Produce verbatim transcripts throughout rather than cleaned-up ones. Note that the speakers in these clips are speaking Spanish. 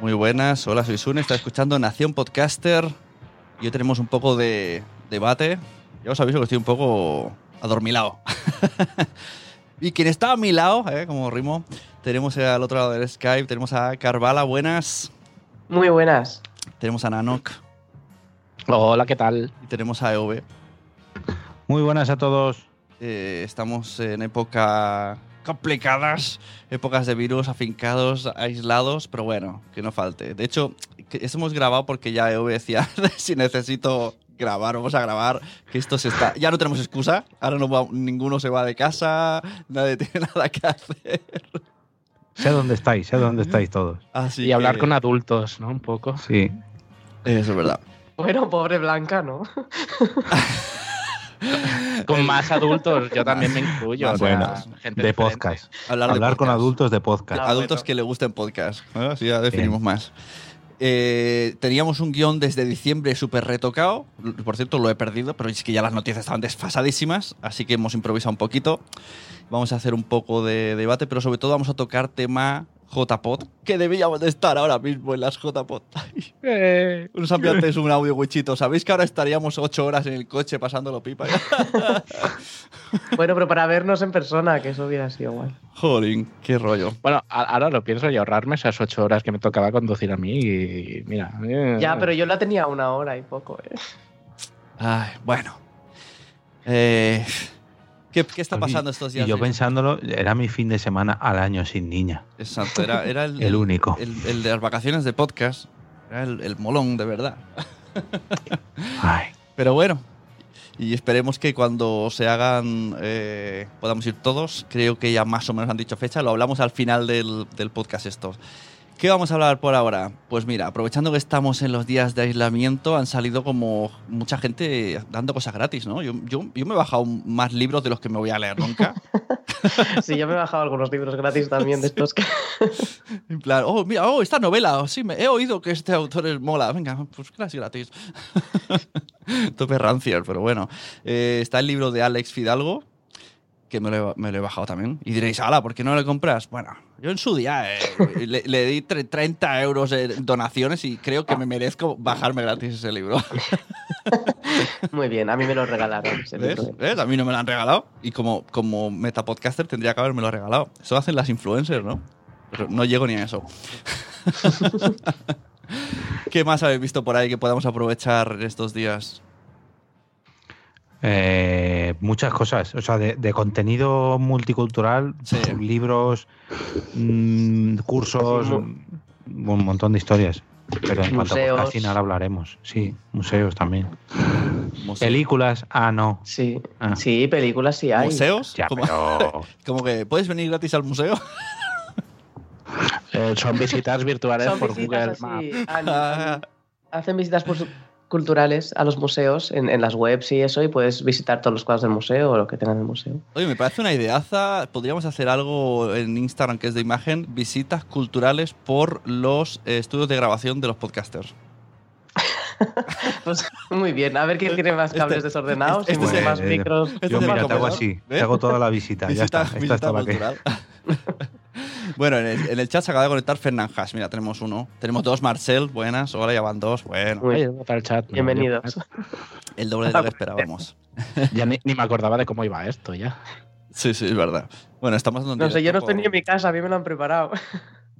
Muy buenas, hola, soy Sun, está escuchando Nación Podcaster y hoy tenemos un poco de debate. Ya os aviso que estoy un poco adormilado. Y quien está a mi lado, eh, como rimo, tenemos al otro lado del Skype, tenemos a Carvala, buenas. Muy buenas. Tenemos a Nanok. Hola, ¿qué tal? Y tenemos a E O B. Muy buenas a todos. Eh, estamos en época... complicadas, épocas de virus, afincados, aislados, pero bueno, que no falte. De hecho, eso hemos grabado porque ya E O B decía, si necesito grabar, vamos a grabar, que esto se está... Ya no tenemos excusa, ahora no va, ninguno se va de casa, nadie tiene nada que hacer. Sé dónde estáis, sé dónde estáis todos. Así y que... hablar con adultos, ¿no? Un poco. Sí. Eso es verdad. Bueno, pobre Blanca, ¿no? Con más adultos, yo también me incluyo. O sea, gente de podcast. Hablar, de Hablar podcast. Con adultos de podcast. Claro, adultos bueno. Que le gusten podcast. Bueno, así ya definimos Bien. Más. Eh, teníamos un guión desde diciembre súper retocado. Por cierto, lo he perdido, pero es que ya las noticias estaban desfasadísimas, así que hemos improvisado un poquito. Vamos a hacer un poco de debate, pero sobre todo vamos a tocar tema J P O D, que debíamos de estar ahora mismo en las J P O D. Unos ambientes, un audio guichito. ¿Sabéis que ahora estaríamos ocho horas en el coche pasándolo pipa? Bueno, pero para vernos en persona, que eso hubiera sido guay. Jolín, qué rollo. Bueno, ahora lo pienso y ahorrarme esas ocho horas que me tocaba conducir a mí y mira. Ya, pero yo la tenía una hora y poco, ¿eh? Ay, bueno. Eh... ¿Qué, ¿Qué está pasando estos días? Y yo pensándolo, era mi fin de semana al año sin niña. Exacto, era, era el, el único. El, el de las vacaciones de podcast. Era el, el molón, de verdad. Ay. Pero bueno, y esperemos que cuando se hagan eh, podamos ir todos. Creo que ya más o menos han dicho fecha. Lo hablamos al final del, del podcast esto. ¿Qué vamos a hablar por ahora? Pues mira, aprovechando que estamos en los días de aislamiento, han salido como mucha gente dando cosas gratis, ¿no? Yo, yo, yo me he bajado más libros de los que me voy a leer nunca. Sí, yo me he bajado algunos libros gratis también de estos que... En plan, oh, mira, oh, esta novela, sí, me he oído que este autor es mola, venga, pues casi gratis. Tope rancias, pero bueno. Eh, está el libro de Alex Fidalgo, que me lo, he, me lo he bajado también. Y diréis, ala, ¿por qué no lo compras? Bueno, yo en su día eh, le, le di treinta euros en donaciones y creo que me merezco bajarme gratis ese libro. Muy bien, a mí me lo regalaron. Ese ¿Ves? Libro. ¿Ves? A mí no me lo han regalado. Y como, como metapodcaster tendría que haberme lo regalado. Eso hacen las influencers, ¿no? Pero no llego ni a eso. ¿Qué más habéis visto por ahí que podamos aprovechar en estos días? Eh, muchas cosas, o sea, de, de contenido multicultural, sí. Libros, mmm, cursos, un, un montón de historias. Pero en museos. Cuanto a cocinar hablaremos, sí, museos también. Museos. Películas, ah, no. Sí, ah. Sí, películas sí hay. ¿Museos? Ya, ¿Cómo? Pero... ¿Cómo que puedes venir gratis al museo? eh, son visitas virtuales son por visitas Google Maps. Ah, hacen visitas por su... culturales a los museos, en, en las webs y eso, y puedes visitar todos los cuadros del museo o lo que tengan en el museo. Oye, me parece una ideaza. Podríamos hacer algo en Instagram que es de imagen, visitas culturales por los eh, estudios de grabación de los podcasters. Pues muy bien, a ver quién tiene más cables este, desordenados, este, este, este, más eh, micros. Yo este mira, te hago así, ¿eh? Te hago toda la visita, visita ya está. Esta está para qué. Bueno, en el, en el chat se acaba de conectar Fernán Haas. Mira, tenemos uno. Tenemos dos, Marcel. Buenas. Ahora ya van dos. Bueno. Uy, para el chat. Bienvenidos. No, el doble de lo que esperábamos. Ya ni, ni me acordaba de cómo iba esto ya. Sí, sí, es verdad. Bueno, estamos donde. No sé, yo no estoy por... ni en mi casa. A mí me lo han preparado.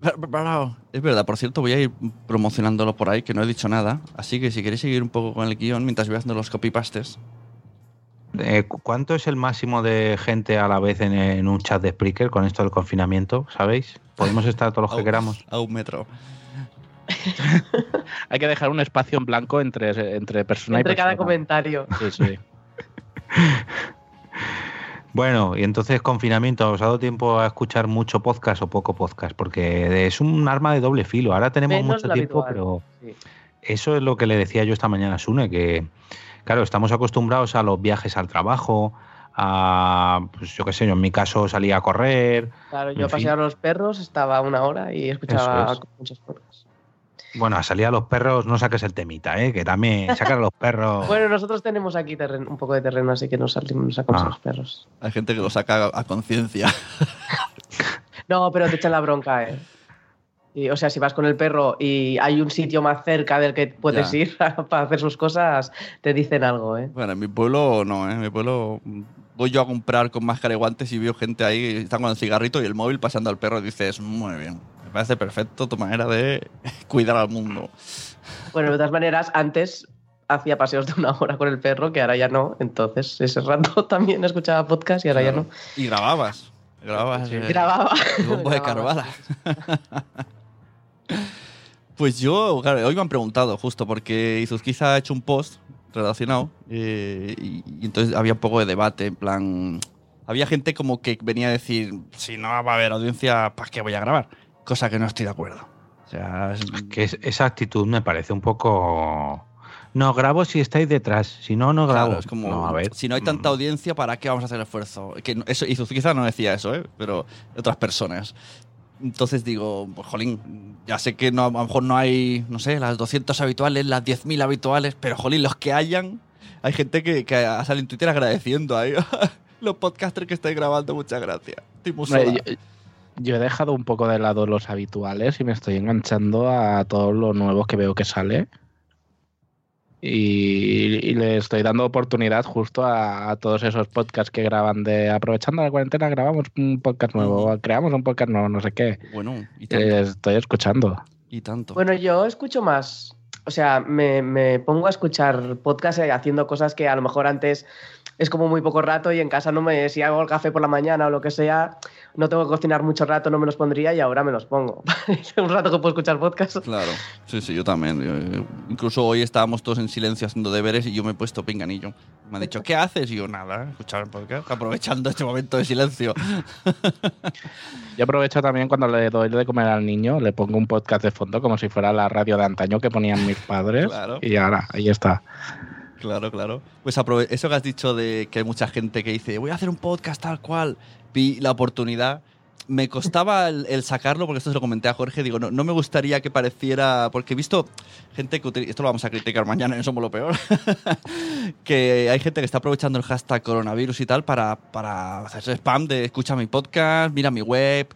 Preparado. Es verdad. Por cierto, voy a ir promocionándolo por ahí, que no he dicho nada. Así que si queréis seguir un poco con el guión mientras voy haciendo los copypastes. Eh, ¿Cuánto es el máximo de gente a la vez en, en un chat de Spreaker con esto del confinamiento? ¿Sabéis? Podemos estar todos los que a un, queramos. A un metro. Hay que dejar un espacio en blanco entre, entre persona entre y persona. Entre cada comentario. Sí, sí. Bueno, y entonces, confinamiento, ¿os ha dado tiempo a escuchar mucho podcast o poco podcast? Porque es un arma de doble filo. Ahora tenemos menos mucho tiempo, habitual, pero sí. Eso es lo que le decía yo esta mañana a Sune, que... Claro, estamos acostumbrados a los viajes al trabajo, a, pues yo qué sé, yo en mi caso salía a correr. Claro, yo paseaba a los perros, estaba una hora y escuchaba es. muchas cosas. Bueno, a salir a los perros no saques el temita, ¿eh? Que también sacar a los perros... Bueno, nosotros tenemos aquí terreno, un poco de terreno, así que no salimos a ah. los perros. Hay gente que lo saca a conciencia. No, pero te echan la bronca, ¿eh? O sea, si vas con el perro y hay un sitio más cerca del que puedes ya. ir para hacer sus cosas, te dicen algo, ¿eh? Bueno, en mi pueblo no, ¿eh? En mi pueblo voy yo a comprar con máscara y guantes y veo gente ahí que están con el cigarrito y el móvil pasando al perro y dices, muy bien, me parece perfecto tu manera de cuidar al mundo. Bueno, de todas maneras, antes hacía paseos de una hora con el perro, que ahora ya no, entonces ese rato también escuchaba podcast y ahora claro. ya no. Y grababas, grababas. Sí. Eh, Grababa. El bombo de Carvala. Pues yo, claro, hoy me han preguntado justo porque Izuzkiza ha hecho un post relacionado eh, y, y entonces había un poco de debate, en plan… Había gente como que venía a decir, si no va a haber audiencia, ¿para qué voy a grabar? Cosa que no estoy de acuerdo. O sea, es... que es, esa actitud me parece un poco… No, grabo si estáis detrás, si no, no grabo. Claro, es como, no, a ver. Si no hay tanta audiencia, ¿para qué vamos a hacer el esfuerzo? Que eso, Izuzkiza no decía eso, ¿eh? Pero otras personas… Entonces digo, pues jolín, ya sé que no, a lo mejor no hay, no sé, las doscientas habituales, las diez mil habituales, pero jolín, los que hayan, hay gente que, que ha salido en Twitter agradeciendo ahí los podcasters que estáis grabando, muchas gracias. Estoy muy sola. Yo, yo he dejado un poco de lado los habituales y me estoy enganchando a todos los nuevos que veo que sale. Y, y le estoy dando oportunidad justo a, a todos esos podcasts que graban de aprovechando la cuarentena grabamos un podcast nuevo, creamos un podcast nuevo, no sé qué. Bueno, y tanto. Eh, estoy escuchando. Y tanto. Bueno, yo escucho más, o sea, me, me pongo a escuchar podcasts haciendo cosas que a lo mejor antes es como muy poco rato y en casa no me, si hago el café por la mañana o lo que sea, no tengo que cocinar mucho rato, no me los pondría y ahora me los pongo. Un rato que puedo escuchar podcast. Claro, sí, sí, yo también. Yo, incluso hoy estábamos todos en silencio haciendo deberes y yo me he puesto pinganillo. Me han dicho, ¿qué haces? Y yo, nada, escuchar el podcast, aprovechando este momento de silencio. Yo aprovecho también cuando le doy de comer al niño, le pongo un podcast de fondo como si fuera la radio de antaño que ponían mis padres. Claro. Y ahora, ahí está. Claro, claro. Pues eso que has dicho de que hay mucha gente que dice voy a hacer un podcast tal cual, vi la oportunidad. Me costaba el, el sacarlo porque esto se lo comenté a Jorge. Digo, no, no me gustaría que pareciera… Porque he visto gente que… Utiliza, esto lo vamos a criticar mañana en Somos lo peor. Que hay gente que está aprovechando el hashtag coronavirus y tal para, para hacer spam de escucha mi podcast, mira mi web…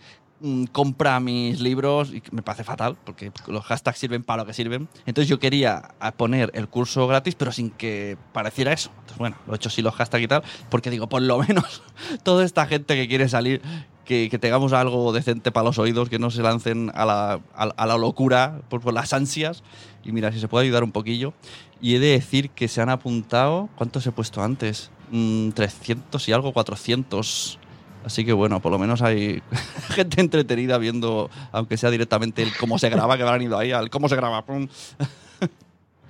compra mis libros y me parece fatal porque los hashtags sirven para lo que sirven. Entonces yo quería poner el curso gratis pero sin que pareciera eso. Entonces bueno, lo he hecho sí los hashtags y tal porque digo, por lo menos toda esta gente que quiere salir, que, que tengamos algo decente para los oídos, que no se lancen a la, a, a la locura por, por las ansias. Y mira, si se puede ayudar un poquillo. Y he de decir que se han apuntado, ¿cuántos he puesto antes? Mm, trescientos y algo, cuatrocientos. Así que bueno, por lo menos hay gente entretenida viendo, aunque sea directamente el cómo se graba, que habrán ido ahí al cómo se graba. Pum.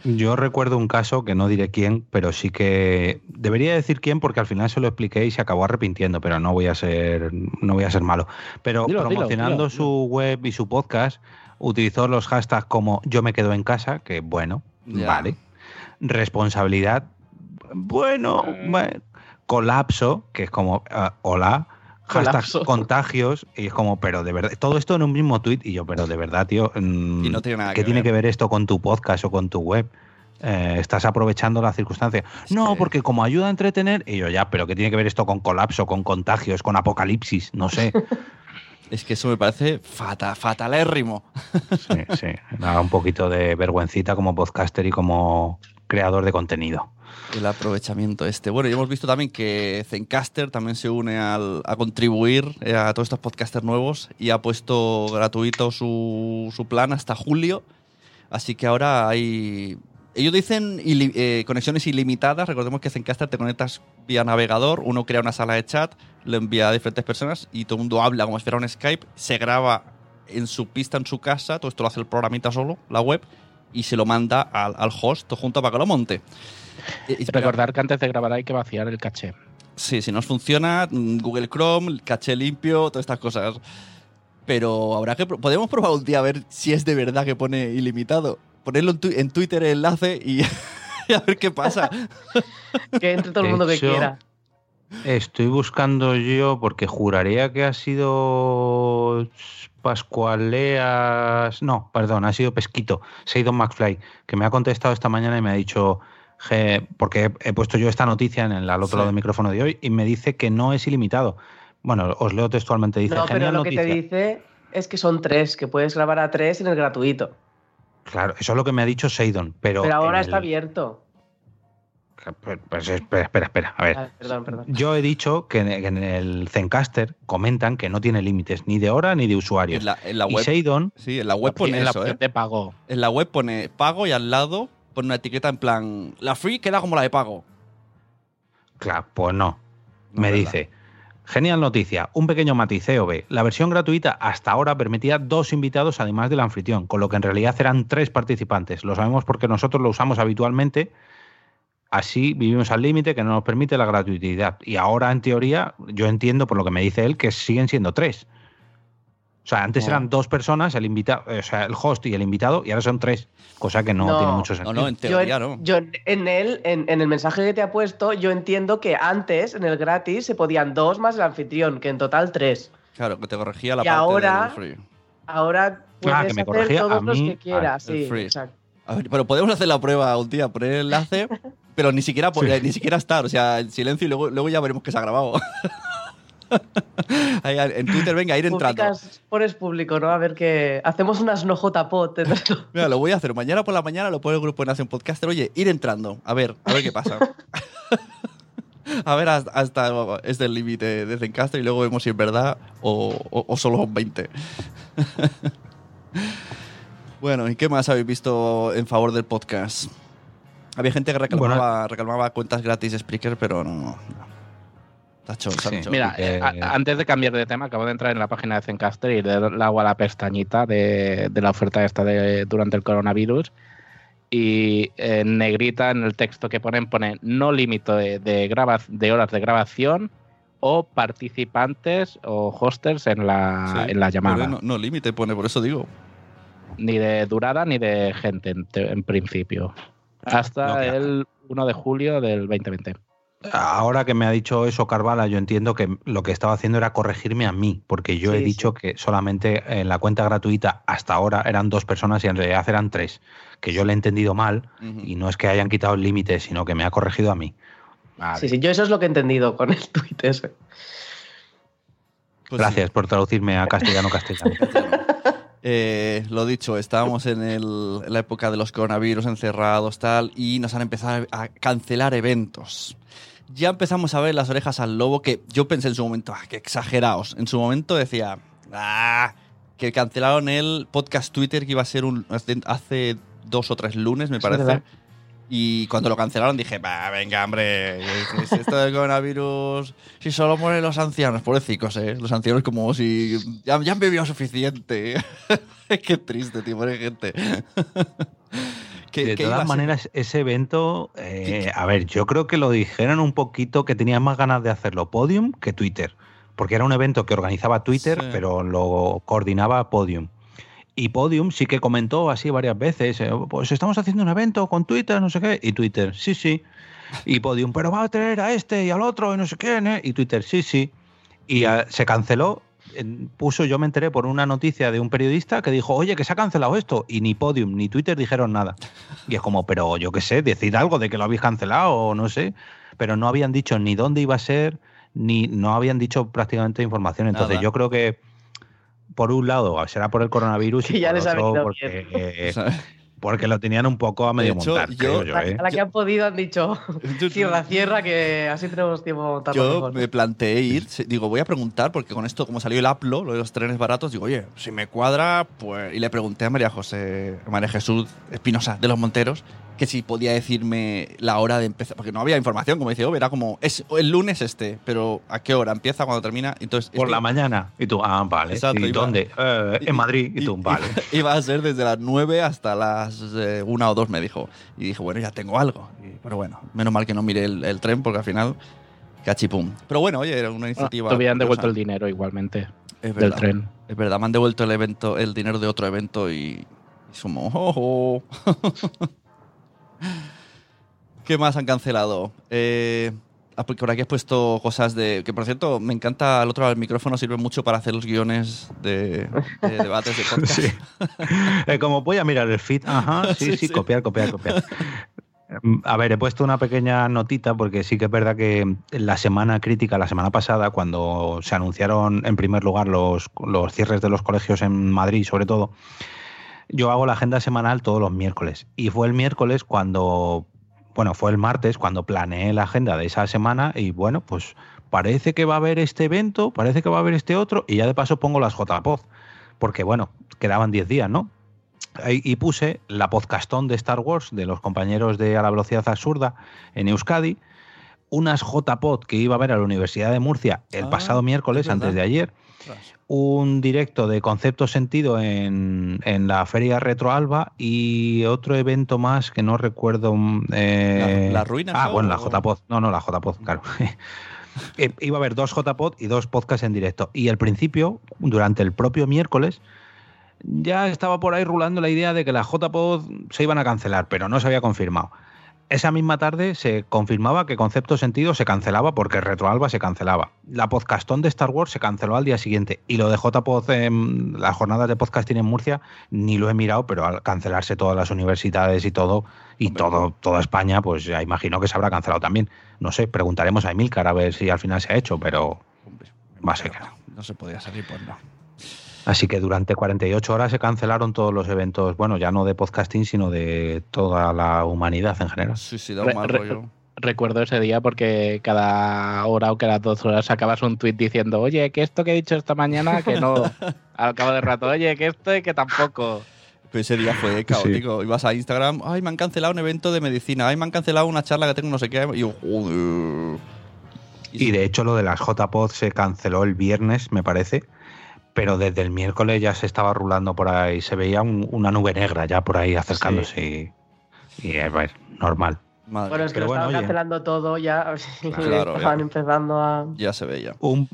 Yo recuerdo un caso, que no diré quién, pero sí que… Debería decir quién porque al final se lo expliqué y se acabó arrepintiendo, pero no voy a ser, no voy a ser malo. Pero dilo, promocionando dilo, dilo, su dilo. web y su podcast, utilizó los hashtags como yo me quedo en casa, que bueno, yeah. vale. Responsabilidad, bueno, bueno. Colapso, que es como uh, hola. Hashtag contagios, y es como, pero de verdad, todo esto en un mismo tweet, y yo, pero de verdad, tío, mmm, y no tiene nada ¿qué que tiene ver. que ver esto con tu podcast o con tu web? Eh, estás aprovechando las circunstancias. Sí. No, porque como ayuda a entretener, y yo, ya, pero ¿qué tiene que ver esto con colapso, con contagios, con apocalipsis? No sé. Es que eso me parece fatal, fatalérrimo. Sí, sí. Da un poquito de vergüencita como podcaster y como creador de contenido. El aprovechamiento este. Bueno, y hemos visto también que Zencastr también se une al, a contribuir a todos estos podcasters nuevos y ha puesto gratuito su, su plan hasta julio. Así que ahora hay... Ellos dicen ili- eh, conexiones ilimitadas. Recordemos que Zencastr te conectas vía navegador, uno crea una sala de chat, lo envía a diferentes personas y todo el mundo habla como si fuera un Skype, se graba en su pista, en su casa, todo esto lo hace el programita solo, la web, y se lo manda al, al host junto para que lo monte. Eh, Recordar que antes de grabar hay que vaciar el caché. Sí, si no funciona, Google Chrome, caché limpio, todas estas cosas. Pero habrá que... Pro- podemos probar un día a ver si es de verdad que pone ilimitado. Ponerlo en, tu- en Twitter el enlace y, y a ver qué pasa. Que entre todo el mundo que quiera. Estoy buscando yo, porque juraría que ha sido Pascualeas... No, perdón, ha sido Pesquito, Seidon McFly, que me ha contestado esta mañana y me ha dicho... Porque he puesto yo esta noticia en el al otro sí. lado del micrófono de hoy y me dice que no es ilimitado. Bueno, os leo textualmente. Dice, no, pero lo noticia. Que te dice es que son tres, que puedes grabar a tres en el gratuito. Claro, eso es lo que me ha dicho Seidon, pero... Pero ahora el... está abierto. Pues espera, espera, espera. A ver, ah, perdón, perdón. Yo he dicho que en el Zencastr comentan que no tiene límites ni de hora ni de usuarios. En la, en la web, y Seidon... Sí, en la web pone en eso, la, ¿eh? Te pago. En la web pone pago y al lado pone una etiqueta en plan... La free queda como la de pago. Claro, pues no. no me dice... Genial noticia, un pequeño matiz E O B. La versión gratuita hasta ahora permitía dos invitados además del anfitrión, con lo que en realidad eran tres participantes. Lo sabemos porque nosotros lo usamos habitualmente, así vivimos al límite que no nos permite la gratuidad. Y ahora, en teoría, yo entiendo por lo que me dice él, que siguen siendo tres. O sea, antes no. eran dos personas, el invitado, o sea, el host y el invitado, y ahora son tres, cosa que no, no tiene mucho sentido. No, no, en teoría yo, no. Yo en él, en, en el mensaje que te ha puesto, yo entiendo que antes, en el gratis, se podían dos más el anfitrión, que en total tres. Claro, que te corregía la y parte ahora, del free. Ahora puedes ah, que me hacer todos a mí, los que quieras, sí, exacto. A ver, pero podemos hacer la prueba un día, poner el enlace, pero ni siquiera, sí. ni siquiera estar, o sea, en silencio y luego, luego ya veremos que se ha grabado. En Twitter, venga, ir entrando. Pones público, ¿no? A ver qué. Hacemos unas nojotapot. Mira, lo voy a hacer. Mañana por la mañana lo pone el grupo de Nación Podcaster. Oye, ir entrando. A ver, a ver qué pasa. A ver, hasta, hasta este límite de Zencastr y luego vemos si es verdad o, o, o solo son veinte. Bueno, ¿y qué más habéis visto en favor del podcast? Había gente que reclamaba, bueno. reclamaba cuentas gratis de Spreaker, pero no. no. Tacho, tacho. Sí. Mira, que... a, antes de cambiar de tema, acabo de entrar en la página de Zencastr y le hago a la pestañita de, de la oferta esta de, durante el coronavirus y en negrita en el texto que ponen pone no límite de, de, grava, de horas de grabación o participantes o hosters en la, sí, en la llamada. No, no límite pone, por eso digo. Ni de durada ni de gente en, te, en principio. Hasta no, claro. el primero de julio del veinte veinte. Ahora que me ha dicho eso Carvala, yo entiendo que lo que estaba haciendo era corregirme a mí, porque yo sí, he dicho sí. que solamente en la cuenta gratuita hasta ahora eran dos personas y en realidad eran tres, que yo le he entendido mal uh-huh. y no es que hayan quitado el límite, sino que me ha corregido a mí. Vale. Sí, sí, yo eso es lo que he entendido con el tuit ese. Pues Gracias sí. por traducirme a castellano-castellano. Eh, lo dicho, estábamos en, el, en la época de los coronavirus, encerrados, tal, y nos han empezado a cancelar eventos. Ya empezamos a ver las orejas al lobo, que yo pensé en su momento, ah, qué exagerados. En su momento decía, ah, que cancelaron el podcast Twitter que iba a ser un, hace dos o tres lunes, me parece. ¿Verdad? Y cuando lo cancelaron dije, bah, venga, hombre, es esto del coronavirus, si solo mueren los ancianos, pobrecicos, ¿eh? Los ancianos como si ya, ya han vivido suficiente. Qué triste, tío, pobre gente. Que, de todas maneras, ese evento, eh, a ver, yo creo que lo dijeron un poquito que tenían más ganas de hacerlo Podium que Twitter, porque era un evento que organizaba Twitter, sí. pero lo coordinaba Podium. Y Podium sí que comentó así varias veces, eh, pues estamos haciendo un evento con Twitter, no sé qué, y Twitter, sí, sí. Y Podium, pero va a traer a este y al otro y no sé quién, ¿eh? Y Twitter, sí, sí. Y sí. A, se canceló. Puso, yo me enteré por una noticia de un periodista que dijo, oye, que se ha cancelado esto, y ni Podium ni Twitter dijeron nada. Y es como, pero yo qué sé, decid algo de que lo habéis cancelado o no sé, pero no habían dicho ni dónde iba a ser, ni no habían dicho prácticamente información. Entonces nada. Yo creo que por un lado será por el coronavirus y ya por les otro porque, eh, porque lo tenían un poco a medio hecho, montar. Yo, yo, la, eh. la que han podido han dicho, cierra, cierra, que así tenemos tiempo montar. Yo mejor. Me planteé ir, digo, voy a preguntar, porque con esto, como salió el APLO, lo de los trenes baratos, digo, oye, si me cuadra, pues... Y le pregunté a María José, a María Jesús Espinosa, de Los Monteros, que si podía decirme la hora de empezar, porque no había información, como dice Ove, era como, es el lunes este, pero ¿a qué hora empieza, cuando termina? Entonces, por la mañana. Y tú, ah, vale. Exacto, ¿y iba, dónde? Eh, en Madrid. Y, y tú, vale. Iba a ser desde las nueve hasta las eh, una o dos, me dijo. Y dije, bueno, ya tengo algo. Y, pero bueno, menos mal que no miré el, el tren, porque al final, cachipum. Pero bueno, oye, era una iniciativa. Bueno, te habían devuelto el dinero igualmente, es verdad, del tren. Es verdad, me han devuelto el evento, el dinero de otro evento y, y sumo, oh, oh. ¿Qué más han cancelado? Eh, por aquí has puesto cosas de... Que, por cierto, me encanta... El otro lado del micrófono sirve mucho para hacer los guiones de, de debates de podcast. Sí. Eh, como voy a mirar el feed. Ajá, sí, sí, sí, sí, copiar, copiar, copiar. A ver, he puesto una pequeña notita porque sí que es verdad que la semana crítica, la semana pasada, cuando se anunciaron en primer lugar los, los cierres de los colegios en Madrid, sobre todo, yo hago la agenda semanal todos los miércoles. Y fue el miércoles cuando... Bueno, fue el martes cuando planeé la agenda de esa semana y, bueno, pues parece que va a haber este evento, parece que va a haber este otro y ya de paso pongo las JPod porque, bueno, quedaban diez días, ¿no? Y puse la podcastón de Star Wars de los compañeros de A la Velocidad Absurda en Euskadi, unas JPod que iba a ver a la Universidad de Murcia el ah, pasado miércoles, antes de ayer, un directo de Concepto Sentido en, en la Feria Retroalba y otro evento más que no recuerdo... Eh, ¿La, la ruina? Ah, ¿no? Bueno, la JPod. No, no, la JPod, claro. Iba a haber dos JPod y dos podcasts en directo. Y al principio, durante el propio miércoles, ya estaba por ahí rulando la idea de que las JPod se iban a cancelar, pero no se había confirmado. Esa misma tarde se confirmaba que Concepto Sentido se cancelaba porque Retroalba se cancelaba. La podcastón de Star Wars se canceló al día siguiente. Y lo de JPod, eh, las jornadas de podcasting en Murcia, ni lo he mirado, pero al cancelarse todas las universidades y todo, y todo, toda España, pues ya imagino que se habrá cancelado también. No sé, preguntaremos a Emilcar a ver si al final se ha hecho, pero va a ser claro. No se podía salir, pues no. Así que durante cuarenta y ocho horas se cancelaron todos los eventos, bueno, ya no de podcasting, sino de toda la humanidad en general. Sí, sí, da un mal rollo. Recuerdo ese día porque cada hora o cada dos horas sacabas un tuit diciendo, oye, que esto que he dicho esta mañana, que no, al cabo del rato, oye, que esto y que tampoco. Pero ese día fue caótico. Sí. Ibas a Instagram, ay, me han cancelado un evento de medicina, ay, me han cancelado una charla que tengo no sé qué, y yo, joder. Y de hecho lo de las JPod se canceló el viernes, me parece. Pero desde el miércoles ya se estaba rulando por ahí, se veía un, una nube negra ya por ahí acercándose, sí. y, y es normal. Madre. Bueno, es que pero lo bueno, estaban oye. cancelando todo ya, claro, estaban ya. empezando a... Ya se veía. Un,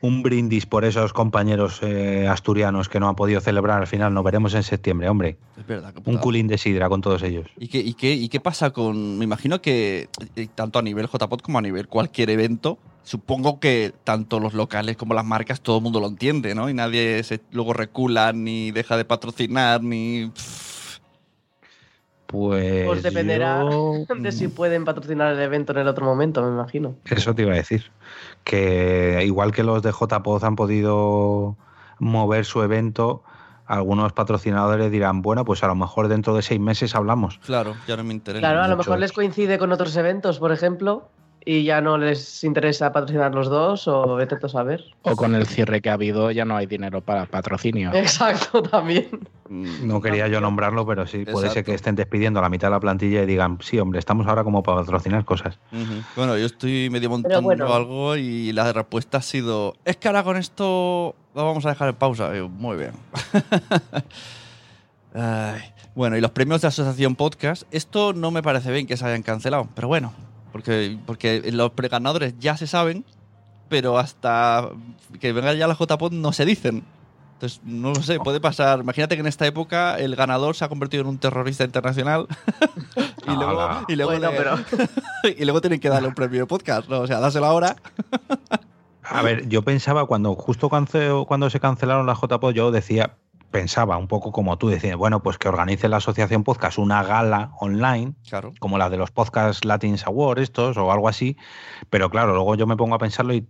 un brindis por esos compañeros eh, asturianos que no han podido celebrar al final, nos veremos en septiembre, hombre. Es verdad. Un culín de sidra con todos ellos. ¿Y qué, y qué, y qué pasa con...? Me imagino que tanto a nivel JPod como a nivel cualquier evento... Supongo que tanto los locales como las marcas todo el mundo lo entiende, ¿no? Y nadie se luego recula, ni deja de patrocinar, ni... Pues, pues dependerá yo... de si pueden patrocinar el evento en el otro momento, me imagino. Eso te iba a decir. Que igual que los de JPod han podido mover su evento, algunos patrocinadores dirán, bueno, pues a lo mejor dentro de seis meses hablamos. Claro, ya no me interesa. Claro, a lo mejor les coincide con otros eventos, por ejemplo... Y ya no les interesa patrocinar los dos, o vete a saber. O con el cierre que ha habido ya no hay dinero para patrocinio. Exacto, también. No quería yo nombrarlo, pero sí, puede Exacto. ser que estén despidiendo a la mitad de la plantilla y digan, sí, hombre, estamos ahora como para patrocinar cosas. Uh-huh. Bueno, yo estoy medio montando bueno. algo y la respuesta ha sido, es que ahora con esto lo vamos a dejar en pausa. Yo, muy bien. Ay. Bueno, y los premios de Asociación Podcast, esto no me parece bien que se hayan cancelado, pero bueno. Porque, porque los preganadores ya se saben, pero hasta que venga ya la JPod no se dicen. Entonces, no lo sé, puede pasar. Imagínate que en esta época el ganador se ha convertido en un terrorista internacional y, no, luego, no. Y, luego bueno, le, pero... y luego tienen que darle un premio de podcast, ¿no? O sea, dáselo ahora. A ver, yo pensaba cuando justo canceo, cuando se cancelaron las JPod, yo decía, pensaba un poco como tú, decías, bueno, pues que organice la Asociación Podcast una gala online, claro. como la de los Podcast Latins Awards estos o algo así, pero claro, luego yo me pongo a pensarlo y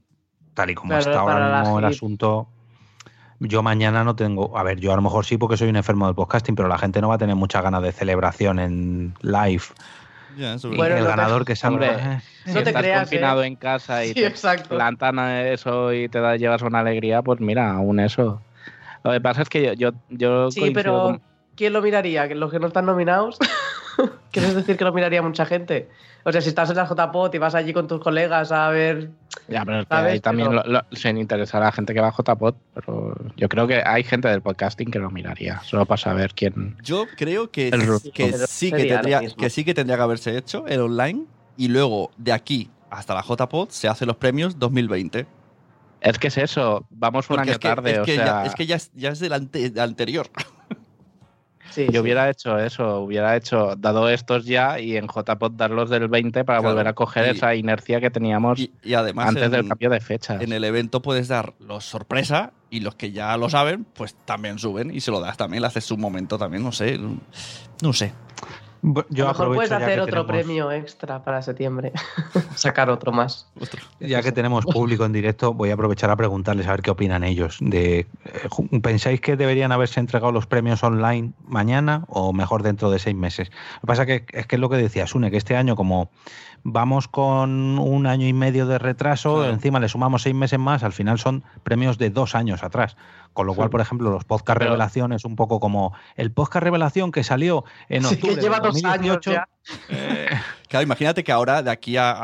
tal y como claro, está ahora mismo el asunto, yo mañana no tengo... A ver, yo a lo mejor sí porque soy un enfermo del podcasting, pero la gente no va a tener muchas ganas de celebración en live. Yeah, y bueno, el no ganador te... que salga... Hombre, eh, no si te estás creas, confinado eh. en casa y sí, te exacto. plantan eso y te da, llevas una alegría, pues mira, aún eso. Lo que pasa es que yo... yo, yo sí, pero con... ¿quién lo miraría? ¿Los que no están nominados? ¿Quieres decir que lo miraría mucha gente? O sea, si estás en la J P O D y vas allí con tus colegas a ver... Ya, pero es que ahí también pero... lo, lo, se interesa a la gente que va a J P O D, pero yo creo que hay gente del podcasting que lo miraría, solo para saber quién... Yo creo que, que, sí, que, tendría, que sí que tendría que haberse hecho el online y luego de aquí hasta la J P O D se hacen los premios dos mil veinte. Es que es eso, vamos un Porque año es que, tarde, es o que sea... Ya, es que ya es, ya es del ante, anterior... Sí, yo hubiera sí. hecho eso, hubiera hecho dado estos ya y en J P O D darlos del veinte para claro, volver a coger y, esa inercia que teníamos y, y además antes en, del cambio de fechas. En el evento puedes dar los sorpresa y los que ya lo saben, pues también suben y se lo das también, le haces un momento también, no sé, no sé. Yo a lo mejor puedes hacer otro tenemos... premio extra para septiembre, sacar otro más. Otro. Ya que tenemos público en directo, voy a aprovechar a preguntarles a ver qué opinan ellos. De, ¿pensáis que deberían haberse entregado los premios online mañana o mejor dentro de seis meses? Lo que pasa es que es, que es lo que decía Sune, que este año como vamos con un año y medio de retraso, sí. encima le sumamos seis meses más, al final son premios de dos años atrás. Con lo cual, sí. por ejemplo, los podcast Pero, revelación es un poco como el podcast revelación que salió en octubre sí, lleva de dos mil dieciocho. Años ya. Eh, claro, imagínate que ahora de aquí a,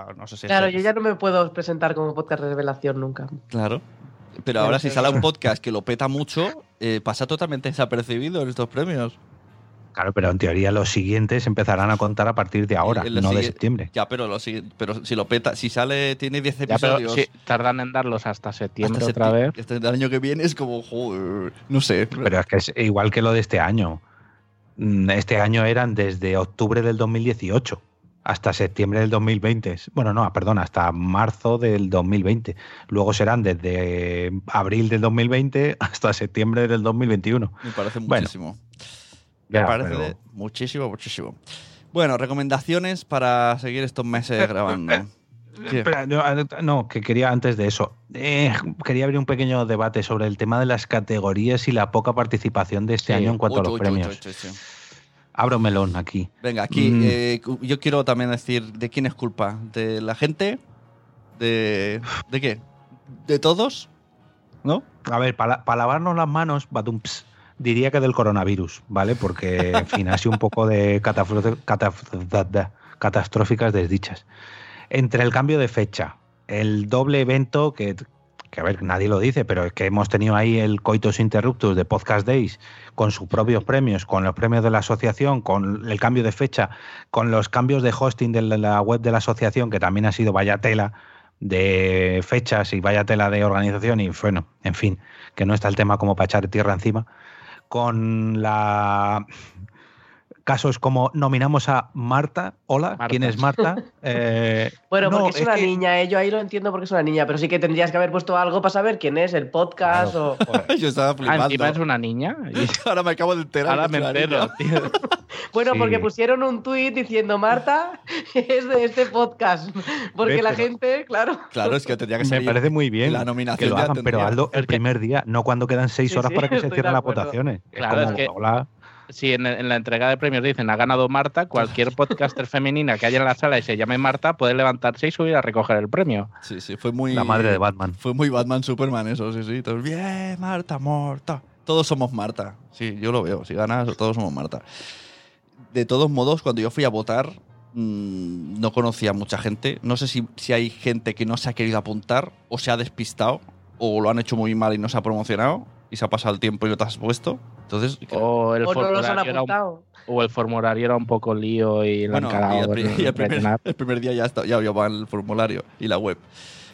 a no sé si Claro, es, yo ya no me puedo presentar como podcast revelación nunca. Claro. Pero, Pero ahora sí. si sale un podcast que lo peta mucho, eh, pasa totalmente desapercibido en estos premios. Claro, pero en teoría los siguientes empezarán a contar a partir de ahora, no sigue, de septiembre. Ya, pero, los, pero si lo peta, si sale, tiene diez episodios. Ya, pero si tardan en darlos hasta septiembre, hasta otra septiembre, vez. Este, el año que viene es como, joder, no sé. Pero es que es igual que lo de este año. Este año eran desde octubre del dos mil dieciocho hasta septiembre del dos mil veinte. Bueno, no, perdón, hasta marzo del dos mil veinte. Luego serán desde abril del dos mil veinte hasta septiembre del dos mil veintiuno. Me parece muchísimo. Bueno, Me ya, parece pero... muchísimo, muchísimo. Bueno, recomendaciones para seguir estos meses grabando. Espera, no, no, que quería antes de eso. Eh, quería abrir un pequeño debate sobre el tema de las categorías y la poca participación de este sí. año en cuanto ocho, a los ocho, premios. Ocho, ocho, ocho. Abro melón aquí. Venga, aquí mm. eh, yo quiero también decir de quién es culpa. ¿De la gente? ¿De, de qué? ¿De todos? ¿No? A ver, para pa lavarnos las manos, badumps. Diría que del coronavirus, ¿vale? Porque, en fin, ha sido un poco de cataf- cataf- catastróficas desdichas. Entre el cambio de fecha, el doble evento, que, que a ver, nadie lo dice, pero es que hemos tenido ahí el coitus interruptus de Podcast Days, con sus propios premios, con los premios de la asociación, con el cambio de fecha, con los cambios de hosting de la web de la asociación, que también ha sido vaya tela de fechas y vaya tela de organización, y bueno, en fin, que no está el tema como para echar tierra encima. Con la casos como nominamos a Marta, hola, Marta. ¿Quién es Marta? Eh, bueno, no, porque es, es una que... niña, ¿eh? Yo ahí lo entiendo porque es una niña, pero sí que tendrías que haber puesto algo para saber quién es, el podcast claro. o... Yo estaba flipando. Ah, encima es una niña. Ahora me acabo de enterar. Ahora me entero, tío. Bueno, sí. porque pusieron un tuit diciendo Marta es de este podcast. Porque la gente, claro. Claro, es que tendría que ser. Me parece muy bien la nominación que lo hagan, pero hazlo el primer día, no cuando quedan seis sí, horas sí, para que se cierren las votaciones. Claro, es como, es que... hola. Si sí, en, en la entrega de premios dicen ha ganado Marta, cualquier podcaster femenina que haya en la sala y se llame Marta puede levantarse y subir a recoger el premio. Sí, sí, fue muy... La madre de Batman. Fue muy Batman Superman eso, sí, sí. Todos, bien, Marta, Marta. Todos somos Marta. Sí, yo lo veo. Si ganas, todos somos Marta. De todos modos, cuando yo fui a votar, mmm, no conocía a mucha gente. No sé si, si hay gente que no se ha querido apuntar o se ha despistado o lo han hecho muy mal y no se ha promocionado. Y se ha pasado el tiempo y no te has puesto. Entonces, o, el o, no los han apuntado. Un, o el formulario era un poco lío y lo bueno, han calado. El, el, el, el primer día ya, está, ya va el formulario y la web.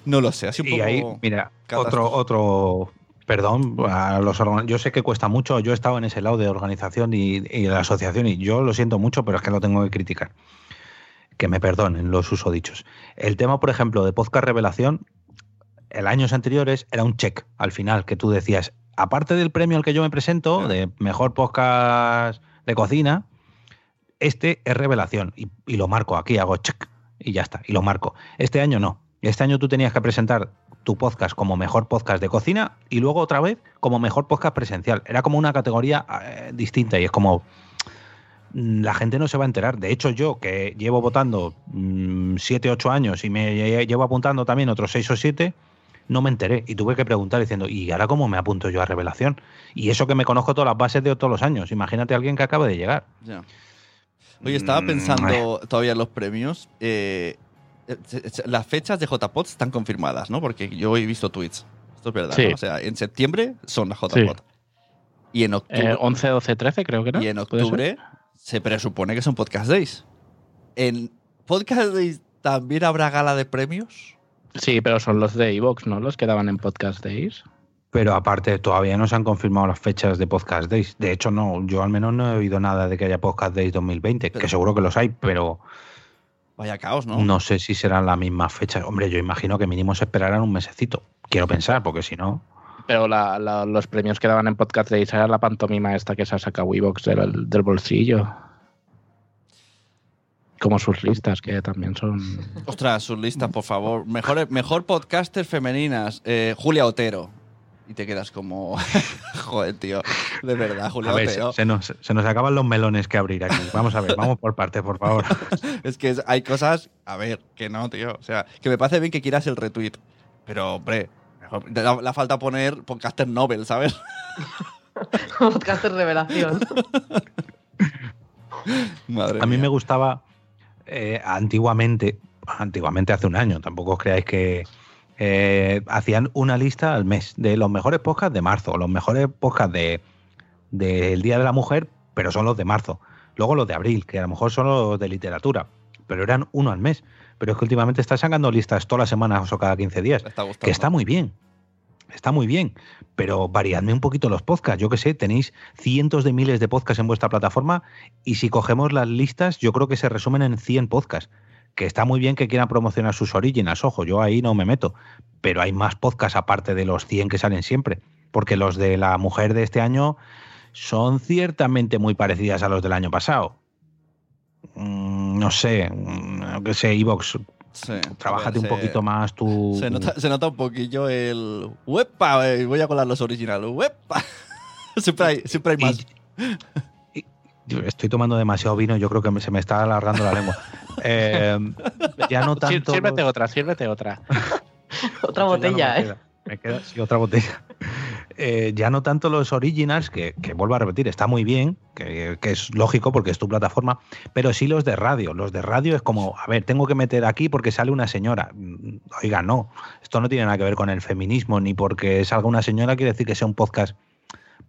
No lo sé, así un y poco. Ahí, mira, otro, otro. Perdón, a los yo sé que cuesta mucho. Yo he estado en ese lado de organización y, y de la asociación y yo lo siento mucho, pero es que lo tengo que criticar. Que me perdonen los usodichos. El tema, por ejemplo, de Podcast Revelación, en años anteriores era un check al final que tú decías. Aparte del premio al que yo me presento, claro. de mejor podcast de cocina, este es revelación. Y, y lo marco aquí, hago check y ya está, y lo marco. Este año no. Este año tú tenías que presentar tu podcast como mejor podcast de cocina y luego otra vez como mejor podcast presencial. Era como una categoría eh, distinta y es como... La gente no se va a enterar. De hecho, yo, que llevo votando siete u ocho años y me llevo apuntando también otros seis o siete, no me enteré. Y tuve que preguntar diciendo, ¿y ahora cómo me apunto yo a Revelación? Y eso que me conozco todas las bases de todos los años. Imagínate a alguien que acaba de llegar. Ya. Oye, estaba pensando mm. todavía en los premios. Eh, las fechas de JPod están confirmadas, ¿no? Porque yo he visto tweets. Esto es verdad, sí. ¿no? O sea, en septiembre son las JPod. Sí. Y en octubre... Eh, once, doce, trece creo que no. Y en octubre... Se presupone que son Podcast Days. ¿En Podcast Days también habrá gala de premios? Sí, pero son los de iVoox, ¿no? Los que daban en Podcast Days. Pero aparte, todavía no se han confirmado las fechas de Podcast Days. De hecho, no, yo al menos no he oído nada de que haya Podcast Days dos mil veinte, pero, que seguro que los hay, pero... Vaya caos, ¿no? No sé si serán las mismas fechas. Hombre, yo imagino que mínimo se esperarán un mesecito. Quiero pensar, porque si no... Pero la, la, los premios que daban en Podcast Days era la pantomima esta que se ha sacado iVoox del, del bolsillo. Como sus listas, que también son... Ostras, sus listas, por favor. Mejor, mejor podcaster femeninas. Eh, Julia Otero. Y te quedas como... Joder, tío. De verdad, Julia a ver, Otero. Se, se, nos, se nos acaban los melones que abrir aquí. Vamos a ver, vamos por partes, por favor. Es que hay cosas... A ver, que no, tío. O sea, que me parece bien que quieras el retweet. Pero, hombre... La, la falta poner Podcaster Nobel, ¿sabes? Podcaster Revelación. Madre mía. A mí me gustaba eh, antiguamente, antiguamente hace un año, tampoco os creáis que eh, hacían una lista al mes de los mejores podcasts de marzo, los mejores podcasts del de, de Día de la Mujer, pero son los de marzo. Luego los de abril, que a lo mejor son los de literatura, pero eran uno al mes. Pero es que últimamente está sacando listas todas las semanas o cada quince días. Está que está muy bien. Está muy bien. Pero variadme un poquito los podcasts. Yo qué sé, tenéis cientos de miles de podcasts en vuestra plataforma y si cogemos las listas, yo creo que se resumen en cien podcasts. Que está muy bien que quieran promocionar sus originals. Ojo, yo ahí no me meto. Pero hay más podcasts aparte de los cien que salen siempre. Porque los de la mujer de este año son ciertamente muy parecidas a los del año pasado. No sé, no que sé, iVoox, sí, trabájate ver, un se, poquito más tu... Se nota, se nota un poquillo el... ¡Uepa! Voy a colar los originales. ¡Uepa! Siempre hay, siempre hay más. Y, y, estoy tomando demasiado vino, yo creo que se me está alargando la lengua. eh, ya no tanto... Sírvete otra, sírvete otra. Otra botella, no me ¿eh? Queda. Me queda, sí, otra botella. Eh, ya no tanto los originals, que, que vuelvo a repetir, está muy bien, que, que es lógico porque es tu plataforma, pero sí los de radio. Los de radio es como, a ver, tengo que meter aquí porque sale una señora. Oiga, no, esto no tiene nada que ver con el feminismo, ni porque salga una señora quiere decir que sea un podcast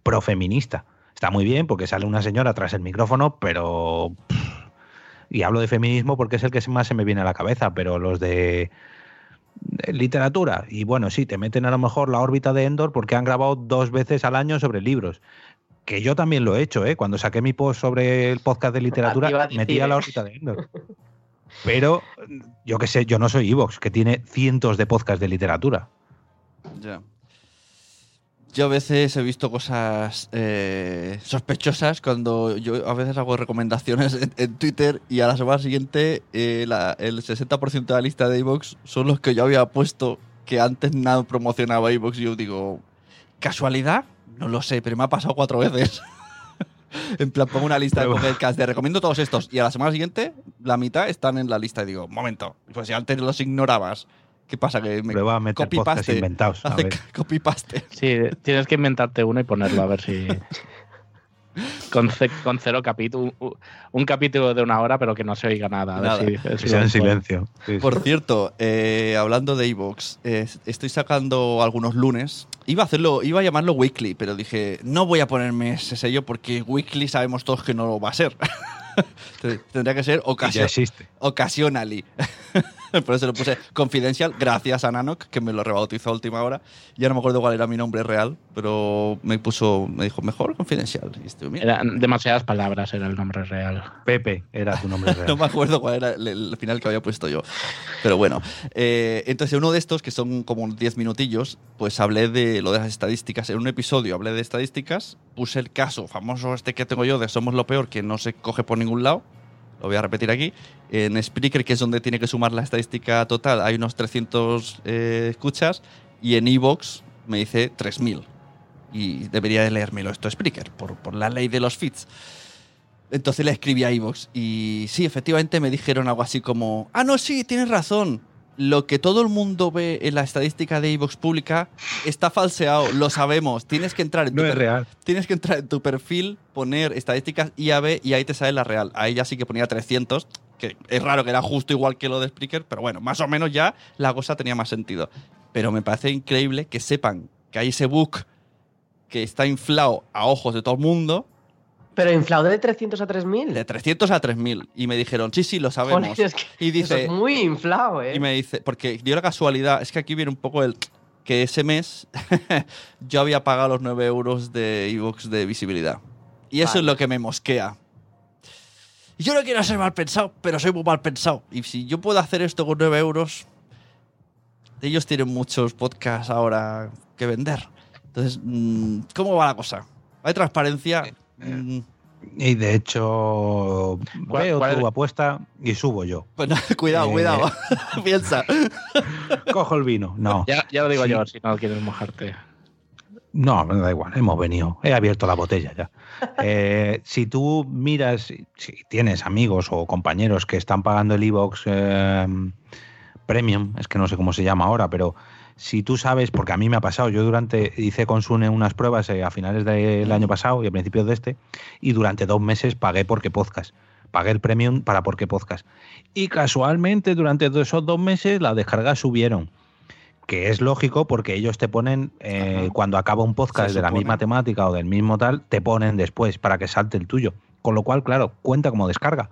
profeminista. Está muy bien porque sale una señora tras el micrófono, pero... Y hablo de feminismo porque es el que más se me viene a la cabeza, pero los de... literatura, y bueno, sí, te meten a lo mejor la órbita de Endor porque han grabado dos veces al año sobre libros, que yo también lo he hecho, ¿eh? Cuando saqué mi post sobre el podcast de literatura metí a la órbita de Endor, pero yo qué sé, yo no soy iVoox, que tiene cientos de podcasts de literatura. Ya. Yo a veces he visto cosas eh, sospechosas cuando yo a veces hago recomendaciones en, en Twitter y a la semana siguiente eh, la, el sesenta por ciento de la lista de iVoox son los que yo había puesto que antes nada promocionaba iVoox y yo digo, ¿casualidad? No lo sé, pero me ha pasado cuatro veces. En plan, pongo una lista de podcasts de recomiendo todos estos y a la semana siguiente la mitad están en la lista y digo, un momento, pues si antes los ignorabas. ¿Qué pasa? Que me prueba a meter podcasts inventados. A ver. Copy-paste. Sí, tienes que inventarte uno y ponerlo, a ver si... Con, ce- con cero capítulo. Un capítulo de una hora, pero que no se oiga nada. A nada. Ver si, si sea en silencio. Sí, sí. Por cierto, eh, hablando de iVoox, eh, estoy sacando algunos lunes. Iba a hacerlo, iba a llamarlo Weekly, pero dije, no voy a ponerme ese sello porque Weekly sabemos todos que no lo va a ser. Tendría que ser ocasio- Occasionally. Por eso lo puse Confidential, gracias a Nanok, que me lo rebautizó a última hora. Ya no me acuerdo cuál era mi nombre real, pero me puso, me dijo, mejor Confidential. Eran demasiadas palabras, era el nombre real. Pepe era tu nombre real. No me acuerdo cuál era el, el final que había puesto yo. Pero bueno, eh, entonces uno de estos, que son como diez minutillos, pues hablé de lo de las estadísticas. En un episodio hablé de estadísticas, puse el caso famoso este que tengo yo de Somos lo peor, que no se coge por ningún lado. Lo voy a repetir aquí. En Spreaker, que es donde tiene que sumar la estadística total, hay unos trescientos eh, escuchas. y en iVoox me dice tres mil. Y debería de leérmelo esto Spreaker, por, por la ley de los feeds. Entonces le escribí a iVoox y sí, efectivamente me dijeron algo así como «Ah, no, sí, tienes razón. Lo que todo el mundo ve en la estadística de iVoox pública está falseado, lo sabemos. Tienes que entrar en tu, no es real. Tienes que entrar en tu perfil, poner estadísticas I A B y ahí te sale la real». Ahí ya sí que ponía trescientos, que es raro que era justo igual que lo de Spreaker, pero bueno, más o menos ya la cosa tenía más sentido. Pero me parece increíble que sepan que hay ese bug que está inflado a ojos de todo el mundo. Pero inflado de trescientos a tres mil. De trescientos a tres mil. Y me dijeron, sí, sí, lo sabemos. Joder, es que y dice, eso es muy inflado, ¿eh? Y me dice, porque dio la casualidad, es que aquí viene un poco el... que ese mes yo había pagado los nueve euros de iVoox de visibilidad. Y eso vale. Es lo que me mosquea. Yo no quiero ser mal pensado, pero soy muy mal pensado. Y si yo puedo hacer esto con nueve euros, ellos tienen muchos podcasts ahora que vender. Entonces, ¿cómo va la cosa? ¿Hay transparencia? Sí. Mm. Y de hecho veo tu es? apuesta y subo yo. Pues no, cuidado, eh, cuidado. Piensa. Cojo el vino. No. Ya, ya lo digo sí. yo, si no quieres mojarte. No, da igual, hemos venido. He abierto la botella ya. eh, si tú miras, si tienes amigos o compañeros que están pagando el iVoox eh, Premium, es que no sé cómo se llama ahora, pero si tú sabes, porque a mí me ha pasado, yo durante hice con Sune unas pruebas a finales del año pasado y a principios de este, y durante dos meses pagué Porque Podcast. Pagué el Premium para Porque Podcast. Y casualmente durante esos dos meses las descargas subieron, que es lógico porque ellos te ponen, eh, cuando acaba un podcast de la misma temática o del mismo tal, te ponen después para que salte el tuyo. Con lo cual, claro, cuenta como descarga.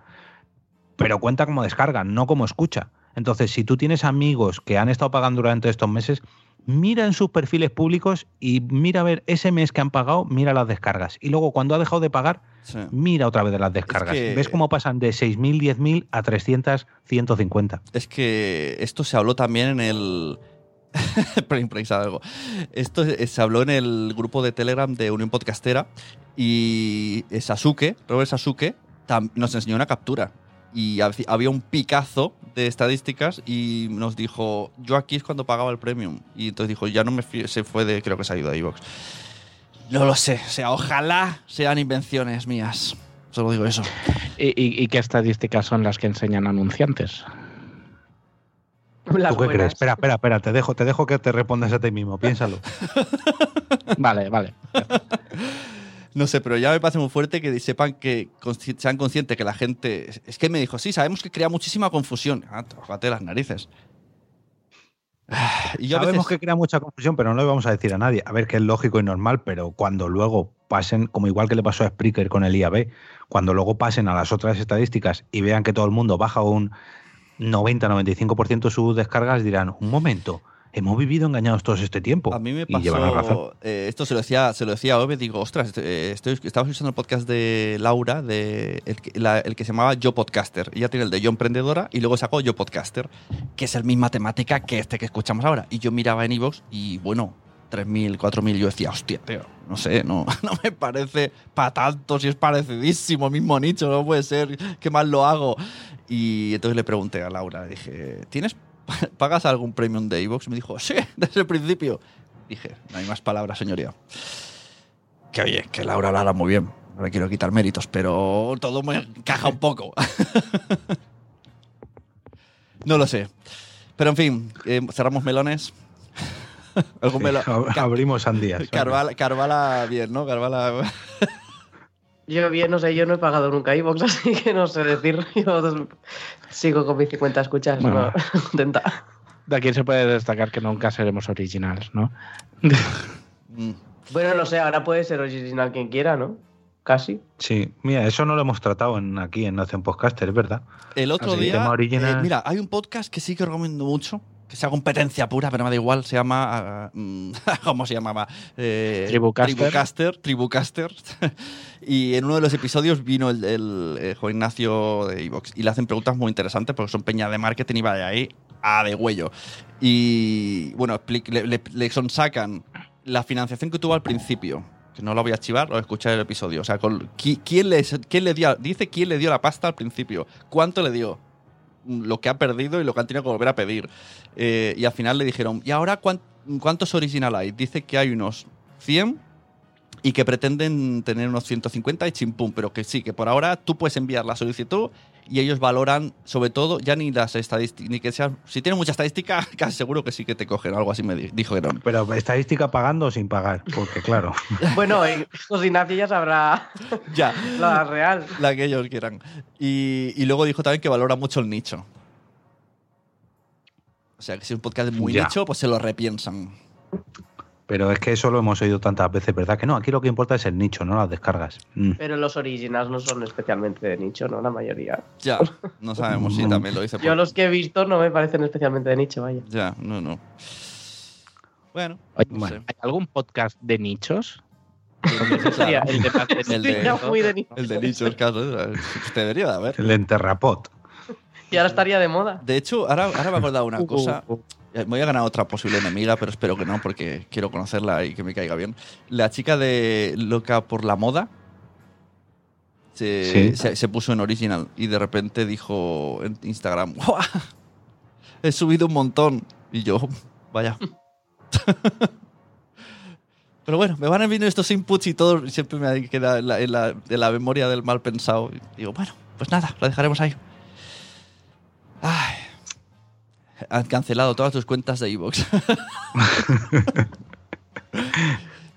Pero cuenta como descarga, no como escucha. Entonces, si tú tienes amigos que han estado pagando durante estos meses, mira en sus perfiles públicos y mira a ver ese mes que han pagado, mira las descargas. Y luego, cuando ha dejado de pagar, sí. mira otra vez de las descargas. Es que ¿ves cómo pasan de seis mil, diez mil a trescientos, ciento cincuenta? Es que esto se habló también en el... improvisado algo. Esto se habló en el grupo de Telegram de Unión Podcastera y Sasuke, Robert Sasuke, tam... nos enseñó una captura. Y había un picazo de estadísticas y nos dijo, yo aquí es cuando pagaba el Premium. Y entonces dijo, ya no me fío, se fue de, creo que se ha ido a iVoox. No lo sé, o sea, ojalá sean invenciones mías. Solo digo eso. ¿Y, y, y qué estadísticas son las que enseñan anunciantes? ¿Tú las qué buenas. Crees? Espera, espera, espera, te dejo, te dejo que te respondas a ti mismo, piénsalo. Vale, vale. No sé, pero ya me parece muy fuerte que sepan que consci- sean conscientes que la gente… Es que me dijo, sí, sabemos que crea muchísima confusión. Ah, tócate las narices. Y yo sabemos veces... que crea mucha confusión, pero no le vamos a decir a nadie. A ver, que es lógico y normal, pero cuando luego pasen, como igual que le pasó a Spreaker con el I A B, cuando luego pasen a las otras estadísticas y vean que todo el mundo baja un noventa a noventa y cinco por ciento de sus descargas, dirán, un momento… Hemos vivido engañados todo este tiempo. A mí me pasó… Eh, esto se lo decía, se lo decía a Ove, digo, ostras, eh, estoy, estaba escuchando el podcast de Laura, de el, la, el que se llamaba Yo Podcaster. Ella tiene el de Yo Emprendedora y luego sacó Yo Podcaster, que es la misma temática que este que escuchamos ahora. Y yo miraba en iVoox y, bueno, tres mil, cuatro mil, yo decía, hostia, tío, no sé, no, no me parece para tanto, si es parecidísimo, mismo nicho, no puede ser, qué mal lo hago. Y entonces le pregunté a Laura, dije, ¿tienes… ¿pagas algún Premium de iVoox? Me dijo, sí, desde el principio. Dije, no hay más palabras, señoría. Que oye, que Laura lo hará muy bien. No le quiero quitar méritos, pero todo me encaja un poco. No lo sé. Pero en fin, eh, cerramos melones. ¿Algún sí, melo- abrimos sandías. Carvala, Carvala bien, ¿no? Carvala... Yo bien, no sé, yo no he pagado nunca iVoox, así que no sé decir. Yo sigo con mis cincuenta escuchas, bueno, ¿no? Contenta. De aquí se puede destacar que nunca seremos originales, ¿no? Bueno, no sé, ahora puede ser original quien quiera, ¿no? Casi. Sí, mira, eso no lo hemos tratado en, aquí en Nación Podcaster, es verdad. El otro así, día, original... eh, mira, hay un podcast que sí que recomiendo mucho, que sea competencia pura, pero me da igual, se llama... Uh, ¿cómo se llamaba? Eh, Tribucaster. Tribucaster. Y en uno de los episodios vino el, el, el Juan Ignacio de iVoox y le hacen preguntas muy interesantes porque son peña de marketing y va de ahí a de huello. Y, bueno, le, le, le sonsacan la financiación que tuvo al principio, que no la voy a archivar, lo escuché en el episodio. O sea, con, ¿quién, quién, le, quién le dio, dice quién le dio la pasta al principio, cuánto le dio, lo que ha perdido y lo que han tenido que volver a pedir. Eh, y al final le dijeron, ¿y ahora cuánto, ¿cuántos original hay? Dice que hay unos cien y que pretenden tener unos ciento cincuenta y chimpum, pero que sí, que por ahora tú puedes enviar la solicitud y ellos valoran, sobre todo, ya ni las estadísticas, ni que sean, si tienes mucha estadística, casi seguro que sí que te cogen, algo así me dijo que no. Pero estadística pagando o sin pagar, porque claro. Bueno, Josinacio ya sabrá ya, la real. La que ellos quieran. Y, y luego dijo también que valora mucho el nicho. O sea, que si es un podcast muy ya. nicho, pues se lo repiensan. Pero es que eso lo hemos oído tantas veces, ¿verdad? Que no, aquí lo que importa es el nicho, no las descargas. Mm. Pero los originals no son especialmente de nicho, ¿no? La mayoría. Ya, no sabemos si también lo dice. Por... Yo los que he visto no me parecen especialmente de nicho, vaya. Ya, no, no. Bueno, Oye, no bueno. sé. ¿Hay algún podcast de nichos? El de ya fui de nicho. El de nicho, el caso. Te debería de haber. El de Enterrapot. Y ahora estaría de moda. De hecho, ahora, ahora me he acordado una uh, cosa... Uh, uh. Me voy a ganar otra posible enemiga, pero espero que no, porque quiero conocerla y que me caiga bien. La chica de Loca por la Moda se, ¿Sí? se, se puso en original y de repente dijo en Instagram, ¡guau! He subido un montón. Y yo, vaya. Pero bueno, me van enviando estos inputs y todo siempre me queda en la, en la, en la memoria del mal pensado. Y digo, bueno, pues nada, lo dejaremos ahí. Ay... Han cancelado todas tus cuentas de iVoox.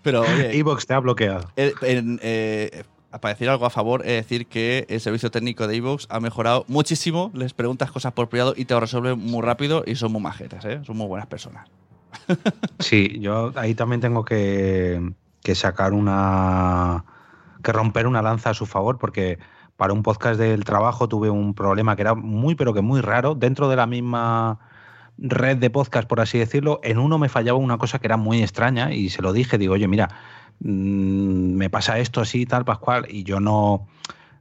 Pero oye, iVoox te ha bloqueado. En, en, eh, para decir algo a favor, es decir que el servicio técnico de iVoox ha mejorado muchísimo. Les preguntas cosas por privado y te lo resuelven muy rápido y son muy majetas, ¿eh? Son muy buenas personas. Sí, yo ahí también tengo que, que sacar una... que romper una lanza a su favor porque... Para un podcast del trabajo tuve un problema que era muy, pero que muy raro. Dentro de la misma red de podcast, por así decirlo, en uno me fallaba una cosa que era muy extraña y se lo dije. Digo, oye, mira, mmm, me pasa esto así, tal, Pascual. Y yo no...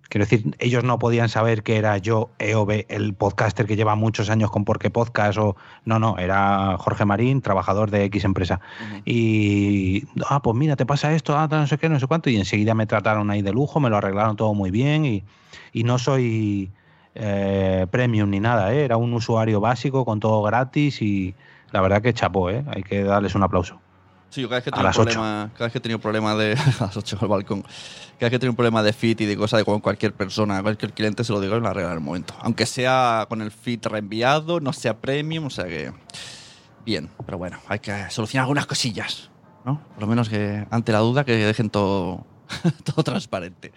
Quiero decir, ellos no podían saber que era yo, E O B, el podcaster que lleva muchos años con Porque Podcast o... No, no, era Jorge Marín, trabajador de X empresa. Uh-huh. Y... Ah, pues mira, te pasa esto, ah, no sé qué, no sé cuánto. Y enseguida me trataron ahí de lujo, me lo arreglaron todo muy bien. Y, y no soy eh, premium ni nada, ¿eh? Era un usuario básico con todo gratis y la verdad que chapó, ¿eh? Hay que darles un aplauso. Sí, yo cada vez que he tenido problema, cada vez que he tenido problema de a las ocho al balcón, cada vez que he tenido un problema de fit y de cosas de cualquier persona, cualquier cliente se lo digo y lo arreglo en el momento, aunque sea con el fit reenviado, no sea premium, o sea que bien, pero bueno, hay que solucionar algunas cosillas, ¿no? Por lo menos que ante la duda que dejen todo todo transparente.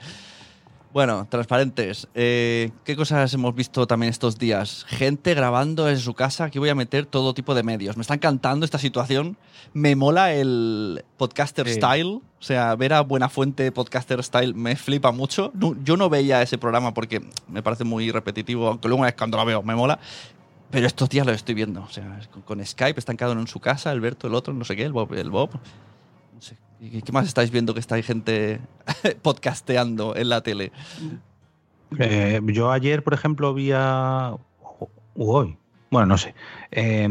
Bueno, transparentes. Eh, ¿Qué cosas hemos visto también estos días? Gente grabando en su casa. Aquí voy a meter todo tipo de medios. Me está encantando esta situación. Me mola el podcaster eh. style. O sea, ver a Buenafuente podcaster style me flipa mucho. No, yo no veía ese programa porque me parece muy repetitivo, aunque luego una vez cuando lo veo me mola. Pero estos días lo estoy viendo. O sea, con, con Skype están cada uno en su casa, Alberto, el otro, no sé qué, el Bob. El Bob. No sé. ¿Qué más estáis viendo que está gente podcasteando en la tele? Eh, yo ayer, por ejemplo, vi a... Hoy. Bueno, no sé. Eh,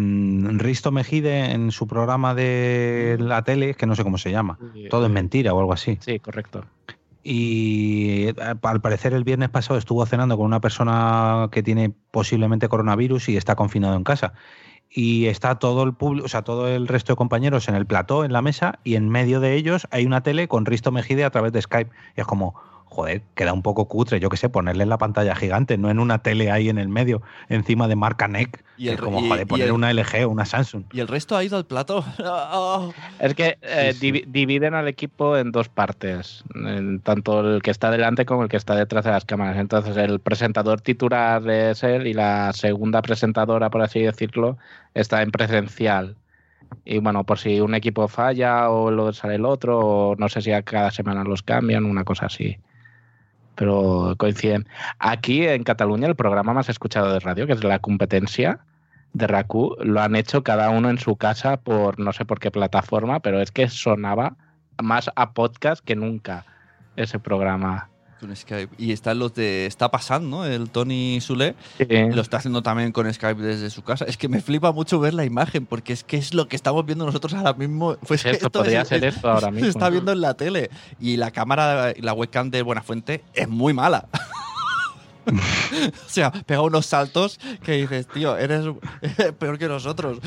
Risto Mejide en su programa de la tele, que no sé cómo se llama. Todo es mentira o algo así. Sí, correcto. Y al parecer el viernes pasado estuvo cenando con una persona que tiene posiblemente coronavirus y está confinado en casa. Y está todo el público, o sea, todo el resto de compañeros en el plató, en la mesa, y en medio de ellos hay una tele con Risto Mejide a través de Skype. Y es como, joder, queda un poco cutre, yo qué sé, ponerle en la pantalla gigante, no en una tele ahí en el medio, encima de marca N E C. Y el, es como, y, joder, poner el, una L G o una Samsung. ¿Y el resto ha ido al plató? Oh. Es que eh, sí, sí. Div- dividen al equipo en dos partes, en tanto el que está delante como el que está detrás de las cámaras. Entonces el presentador titular es él y la segunda presentadora, por así decirlo, está en presencial. Y bueno, por si un equipo falla o lo sale el otro, o no sé si a cada semana los cambian, una cosa así. Pero coinciden. Aquí en Cataluña el programa más escuchado de radio, que es La Competencia de R A C U, lo han hecho cada uno en su casa por no sé por qué plataforma, pero es que sonaba más a podcast que nunca ese programa. Con Skype. Y están los de Está Pasando, ¿no? El Toni Soler. Sí. Lo está haciendo también con Skype desde su casa. Es que me flipa mucho ver la imagen, porque es que es lo que estamos viendo nosotros ahora mismo. Pues esto, esto podría es, ser esto ahora mismo. Se está viendo en la tele. Y la cámara, la webcam de Buenafuente es muy mala. O sea, pega unos saltos que dices, tío, eres peor que nosotros.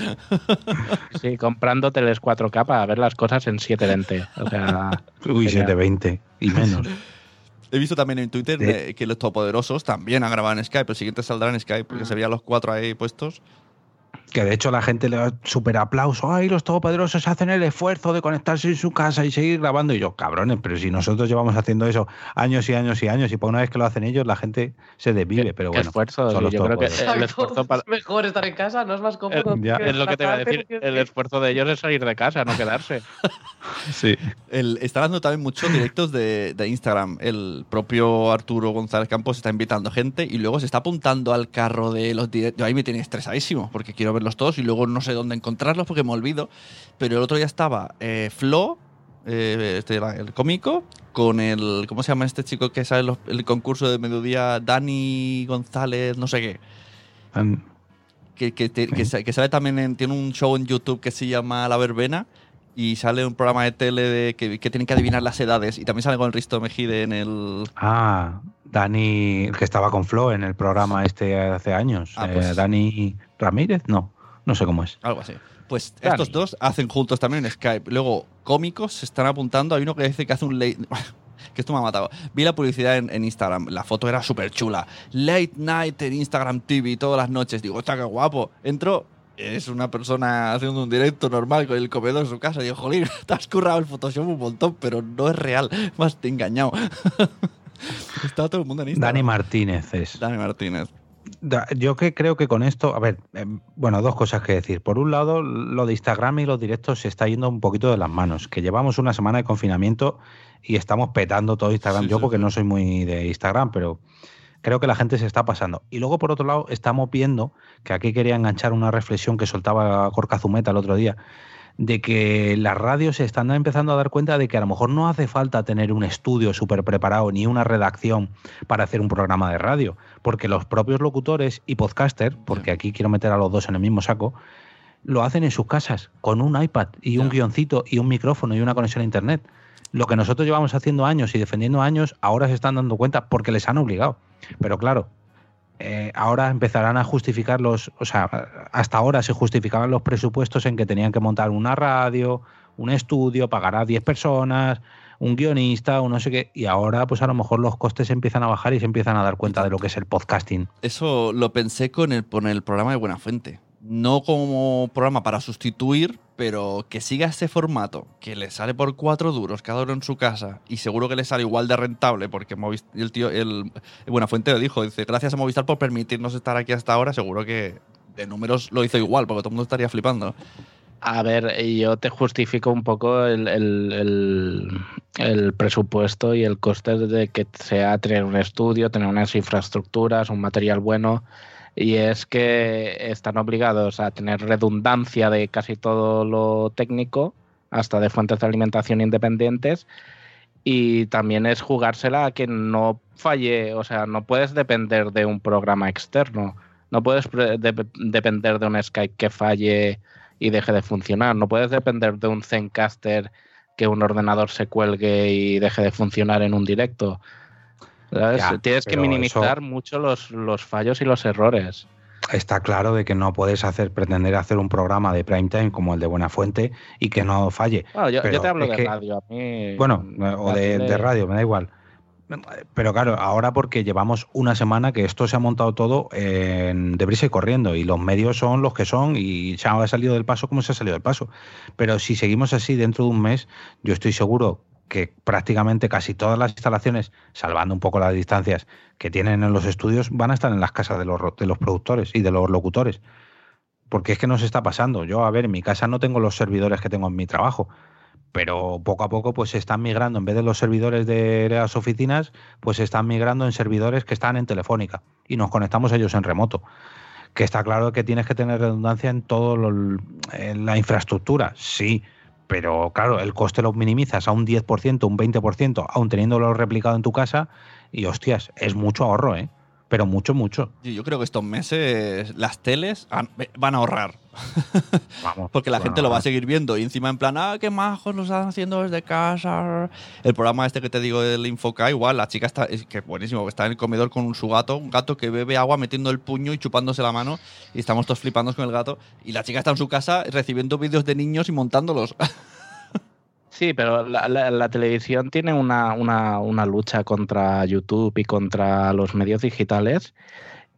Sí, comprando teles cuatro K para ver las cosas en siete veinte. O sea, uy, sería... siete veinte y menos. He visto también en Twitter de... que Los Todopoderosos también han grabado en Skype. El siguiente saldrá en Skype porque se veían los cuatro ahí puestos. Que de hecho la gente le da súper aplauso. Ay, los todopoderosos hacen el esfuerzo de conectarse en su casa y seguir grabando. Y yo, cabrones, pero si nosotros llevamos haciendo eso años y años y años, y por una vez que lo hacen ellos, la gente se desvive. Pero bueno, esfuerzo, son los yo creo que el esfuerzo para... es mejor estar en casa, no es más cómodo. El, es lo que te iba a decir. Que... El esfuerzo de ellos es salir de casa, no quedarse. Sí. El, está dando también muchos directos de, de Instagram. El propio Arturo González Campos está invitando gente y luego se está apuntando al carro de los directos. Yo ahí me tiene estresadísimo porque quiero ver los todos y luego no sé dónde encontrarlos porque me olvido, pero el otro día estaba eh, Flo, eh, este era el cómico, con el, ¿cómo se llama este chico que sale los, el concurso de mediodía? Dani González, no sé qué. Um, que, que, te, sí. que sale también, en, tiene un show en YouTube que se llama La Verbena y sale un programa de tele de, que, que tienen que adivinar las edades y también sale con el Risto Mejide en el... Ah, Dani, el que estaba con Flo en el programa este hace años. Ah, pues eh, Dani... Ramírez, no, no sé cómo es. Algo así. Pues Dani. Estos dos hacen juntos también en Skype. Luego, cómicos se están apuntando. Hay uno que dice que hace un late... que esto me ha matado. Vi la publicidad en, en Instagram. La foto era súper chula. Late night en Instagram T V todas las noches. Digo, está qué guapo. Entro, es una persona haciendo un directo normal con el comedor en su casa. Digo, jolín, te has currado el Photoshop un montón, pero no es real. Me has engañado. Está todo el mundo en Instagram. Dani Martínez es. Dani Martínez. Yo que creo que con esto, a ver, eh, bueno, dos cosas que decir. Por un lado, lo de Instagram y los directos se está yendo un poquito de las manos, que llevamos una semana de confinamiento y estamos petando todo Instagram. Sí, yo sí, porque sí. No soy muy de Instagram, pero creo que la gente se está pasando. Y luego, por otro lado, estamos viendo, que aquí quería enganchar una reflexión que soltaba Gorka Zumeta el otro día, de que las radios se están empezando a dar cuenta de que a lo mejor no hace falta tener un estudio súper preparado ni una redacción para hacer un programa de radio, porque los propios locutores y podcasters, porque yeah. aquí quiero meter a los dos en el mismo saco, lo hacen en sus casas, con un iPad y yeah. un guioncito y un micrófono y una conexión a internet. Lo que nosotros llevamos haciendo años y defendiendo años, ahora se están dando cuenta porque les han obligado. Pero claro... Eh, ahora empezarán a justificar los... O sea, hasta ahora se justificaban los presupuestos en que tenían que montar una radio, un estudio, pagar a diez personas, un guionista, un no sé qué... Y ahora, pues a lo mejor los costes empiezan a bajar y se empiezan a dar cuenta de lo que es el podcasting. Eso lo pensé con el, con el programa de Buenafuente. No como programa para sustituir, pero que siga este formato, que le sale por cuatro duros cada uno en su casa, y seguro que le sale igual de rentable, porque Movistar, el tío, el, Buenafuente lo dijo, dice, gracias a Movistar por permitirnos estar aquí hasta ahora, seguro que de números lo hizo igual, porque todo el mundo estaría flipando. A ver, yo te justifico un poco el, el, el, el presupuesto y el coste de que sea tener un estudio, tener unas infraestructuras, un material bueno... Y es que están obligados a tener redundancia de casi todo lo técnico, hasta de fuentes de alimentación independientes, y también es jugársela a que no falle, o sea, no puedes depender de un programa externo, no puedes de- depender de un Skype que falle y deje de funcionar, no puedes depender de un Zencastr que un ordenador se cuelgue y deje de funcionar en un directo. Ya, tienes que minimizar mucho los, los fallos y los errores. Está claro de que no puedes hacer pretender hacer un programa de prime time como el de Buenafuente y que no falle. Bueno, yo, yo te hablo de que, radio. A mí, bueno, o de, de radio, me da igual. Pero claro, ahora porque llevamos una semana que esto se ha montado todo en deprisa y corriendo y los medios son los que son y se ha salido del paso como se ha salido del paso. Pero si seguimos así dentro de un mes, yo estoy seguro... que prácticamente casi todas las instalaciones, salvando un poco las distancias que tienen en los estudios, van a estar en las casas de los, de los productores y de los locutores. Porque es que nos está pasando. Yo, a ver, en mi casa no tengo los servidores que tengo en mi trabajo, pero poco a poco pues se están migrando, en vez de los servidores de las oficinas, pues se están migrando en servidores que están en Telefónica y nos conectamos ellos en remoto. Que está claro que tienes que tener redundancia en todo lo, en la infraestructura, sí, pero claro, el coste lo minimizas a un diez por ciento, un veinte por ciento, aun teniéndolo replicado en tu casa, y hostias, es mucho ahorro, ¿eh? pero mucho, mucho. Yo creo que estos meses las teles van a ahorrar. Vamos, porque la bueno, gente lo va a seguir viendo. Y encima en plan, ah, qué majos lo están haciendo desde casa. El programa este que te digo del Infoca, igual, la chica está, es que buenísimo, está en el comedor con su gato, un gato que bebe agua metiendo el puño y chupándose la mano. Y estamos todos flipando con el gato. Y la chica está en su casa recibiendo vídeos de niños y montándolos. Sí, pero la, la, la televisión tiene una, una, una lucha contra YouTube y contra los medios digitales.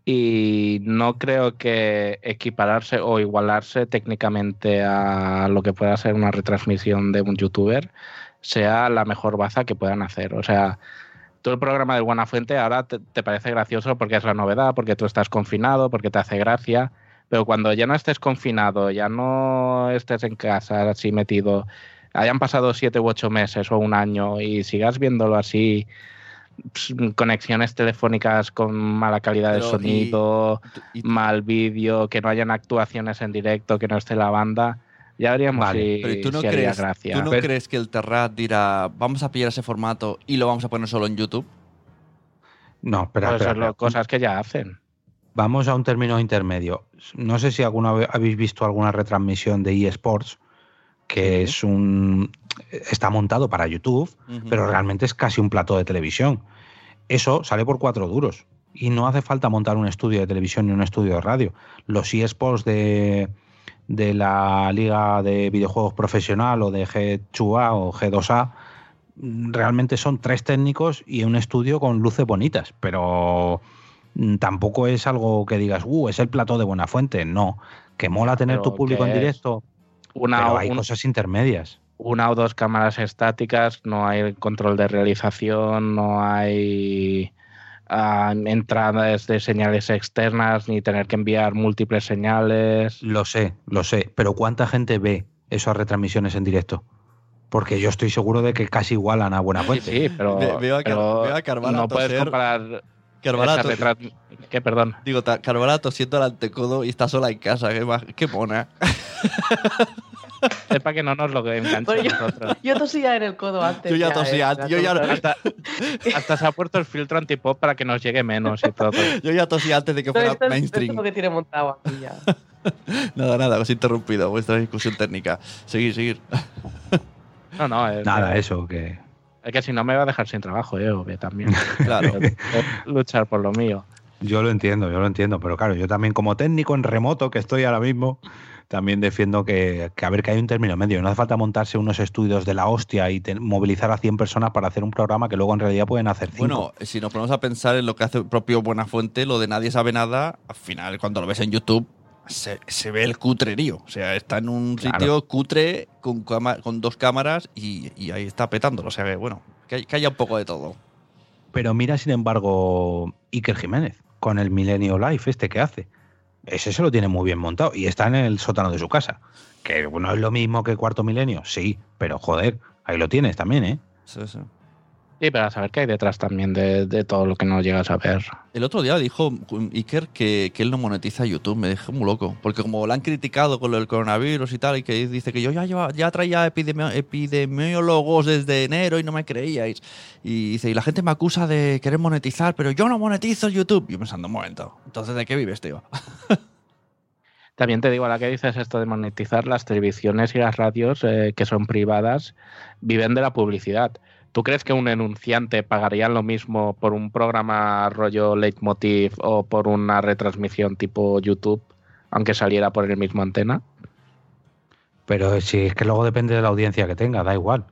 Y no creo que equipararse o igualarse técnicamente a lo que pueda ser una retransmisión de un youtuber sea la mejor baza que puedan hacer. O sea, todo el programa de Buenafuente ahora te, te parece gracioso porque es la novedad, porque tú estás confinado, porque te hace gracia. Pero cuando ya no estés confinado, ya no estés en casa así metido, hayan pasado siete u ocho meses o un año y sigas viéndolo así... conexiones telefónicas con mala calidad de sonido, y, y, mal vídeo, que no hayan actuaciones en directo, que no esté la banda, ya veríamos vale, si, pero tú no si crees, haría gracia. ¿Tú no pero, crees que el Terrat dirá, vamos a pillar ese formato y lo vamos a poner solo en YouTube? No, pero... Pues espera, son espera, cosas que ya hacen. Vamos a un término intermedio. No sé si alguna vez habéis visto alguna retransmisión de eSports, que uh-huh. es un... está montado para YouTube, uh-huh. pero realmente es casi un plató de televisión. Eso sale por cuatro duros y no hace falta montar un estudio de televisión ni un estudio de radio. Los eSports de, de la Liga de Videojuegos Profesional o de G dos A o G dos A realmente son tres técnicos y un estudio con luces bonitas, pero tampoco es algo que digas, uh, es el plató de Buenafuente. No, que mola tener pero tu público en directo, una, pero hay una... cosas intermedias. Una o dos cámaras estáticas, no hay control de realización, no hay uh, entradas de señales externas, ni tener que enviar múltiples señales. Lo sé, lo sé, pero ¿cuánta gente ve esas retransmisiones en directo? Porque yo estoy seguro de que casi igualan a Buenafuente. Sí, sí, pero, Ve, veo a Car- pero veo a Carvalho no toser. Puedes comparar... Carvalho retras- ¿Qué, perdón? Digo, ta- Carvalho tosiendo el antecodo y está sola en casa. Qué, ma- qué mona. Es para que no nos lo enganche yo, nosotros. Yo tosía en el codo antes. Yo ya, ya tosía. Eh, yo ya no... hasta, hasta se ha puesto el filtro antipop para que nos llegue menos y todo. Yo ya tosía antes de que no, fuera esto, mainstream. Esto que tiene montado aquí ya. Nada, nada, os he interrumpido. Vuestra discusión técnica. Seguir, seguir. No, no. Es, nada, eh, eso que... Es que si no me va a dejar sin trabajo, yo eh, también. Claro. Luchar por lo mío. Yo lo entiendo, yo lo entiendo. Pero claro, yo también como técnico en remoto que estoy ahora mismo... También defiendo que, que, a ver, que hay un término medio. No hace falta montarse unos estudios de la hostia y te, movilizar a cien personas para hacer un programa que luego en realidad pueden hacer cinco. Bueno, si nos ponemos a pensar en lo que hace el propio Buenafuente, lo de nadie sabe nada, al final cuando lo ves en YouTube se, se ve el cutrerío. O sea, está en un claro. sitio cutre con, con dos cámaras y, y ahí está petándolo. O sea, que bueno, que, que haya un poco de todo. Pero mira, sin embargo, Iker Jiménez, con el Milenio Live este que hace. Ese se lo tiene muy bien montado y está en el sótano de su casa. Que no es lo mismo que Cuarto Milenio, sí, pero joder, ahí lo tienes también, ¿eh? Sí, sí. Sí, para saber qué hay detrás también de, de todo lo que no llegas a ver. El otro día dijo Iker que, que él no monetiza YouTube, me dejó muy loco. Porque como lo han criticado con lo del coronavirus y tal, y que dice que yo ya, lleva, ya traía epidemi- epidemiólogos desde enero y no me creíais. Y dice, y la gente me acusa de querer monetizar, pero yo no monetizo YouTube. Y yo pensando, un momento, entonces ¿de qué vives, tío? También te digo, a la que dices esto de monetizar, las televisiones y las radios eh, que son privadas viven de la publicidad. ¿Tú crees que un enunciante pagaría lo mismo por un programa rollo Leitmotiv o por una retransmisión tipo YouTube, aunque saliera por el mismo antena? Pero si es que luego depende de la audiencia que tenga, da igual.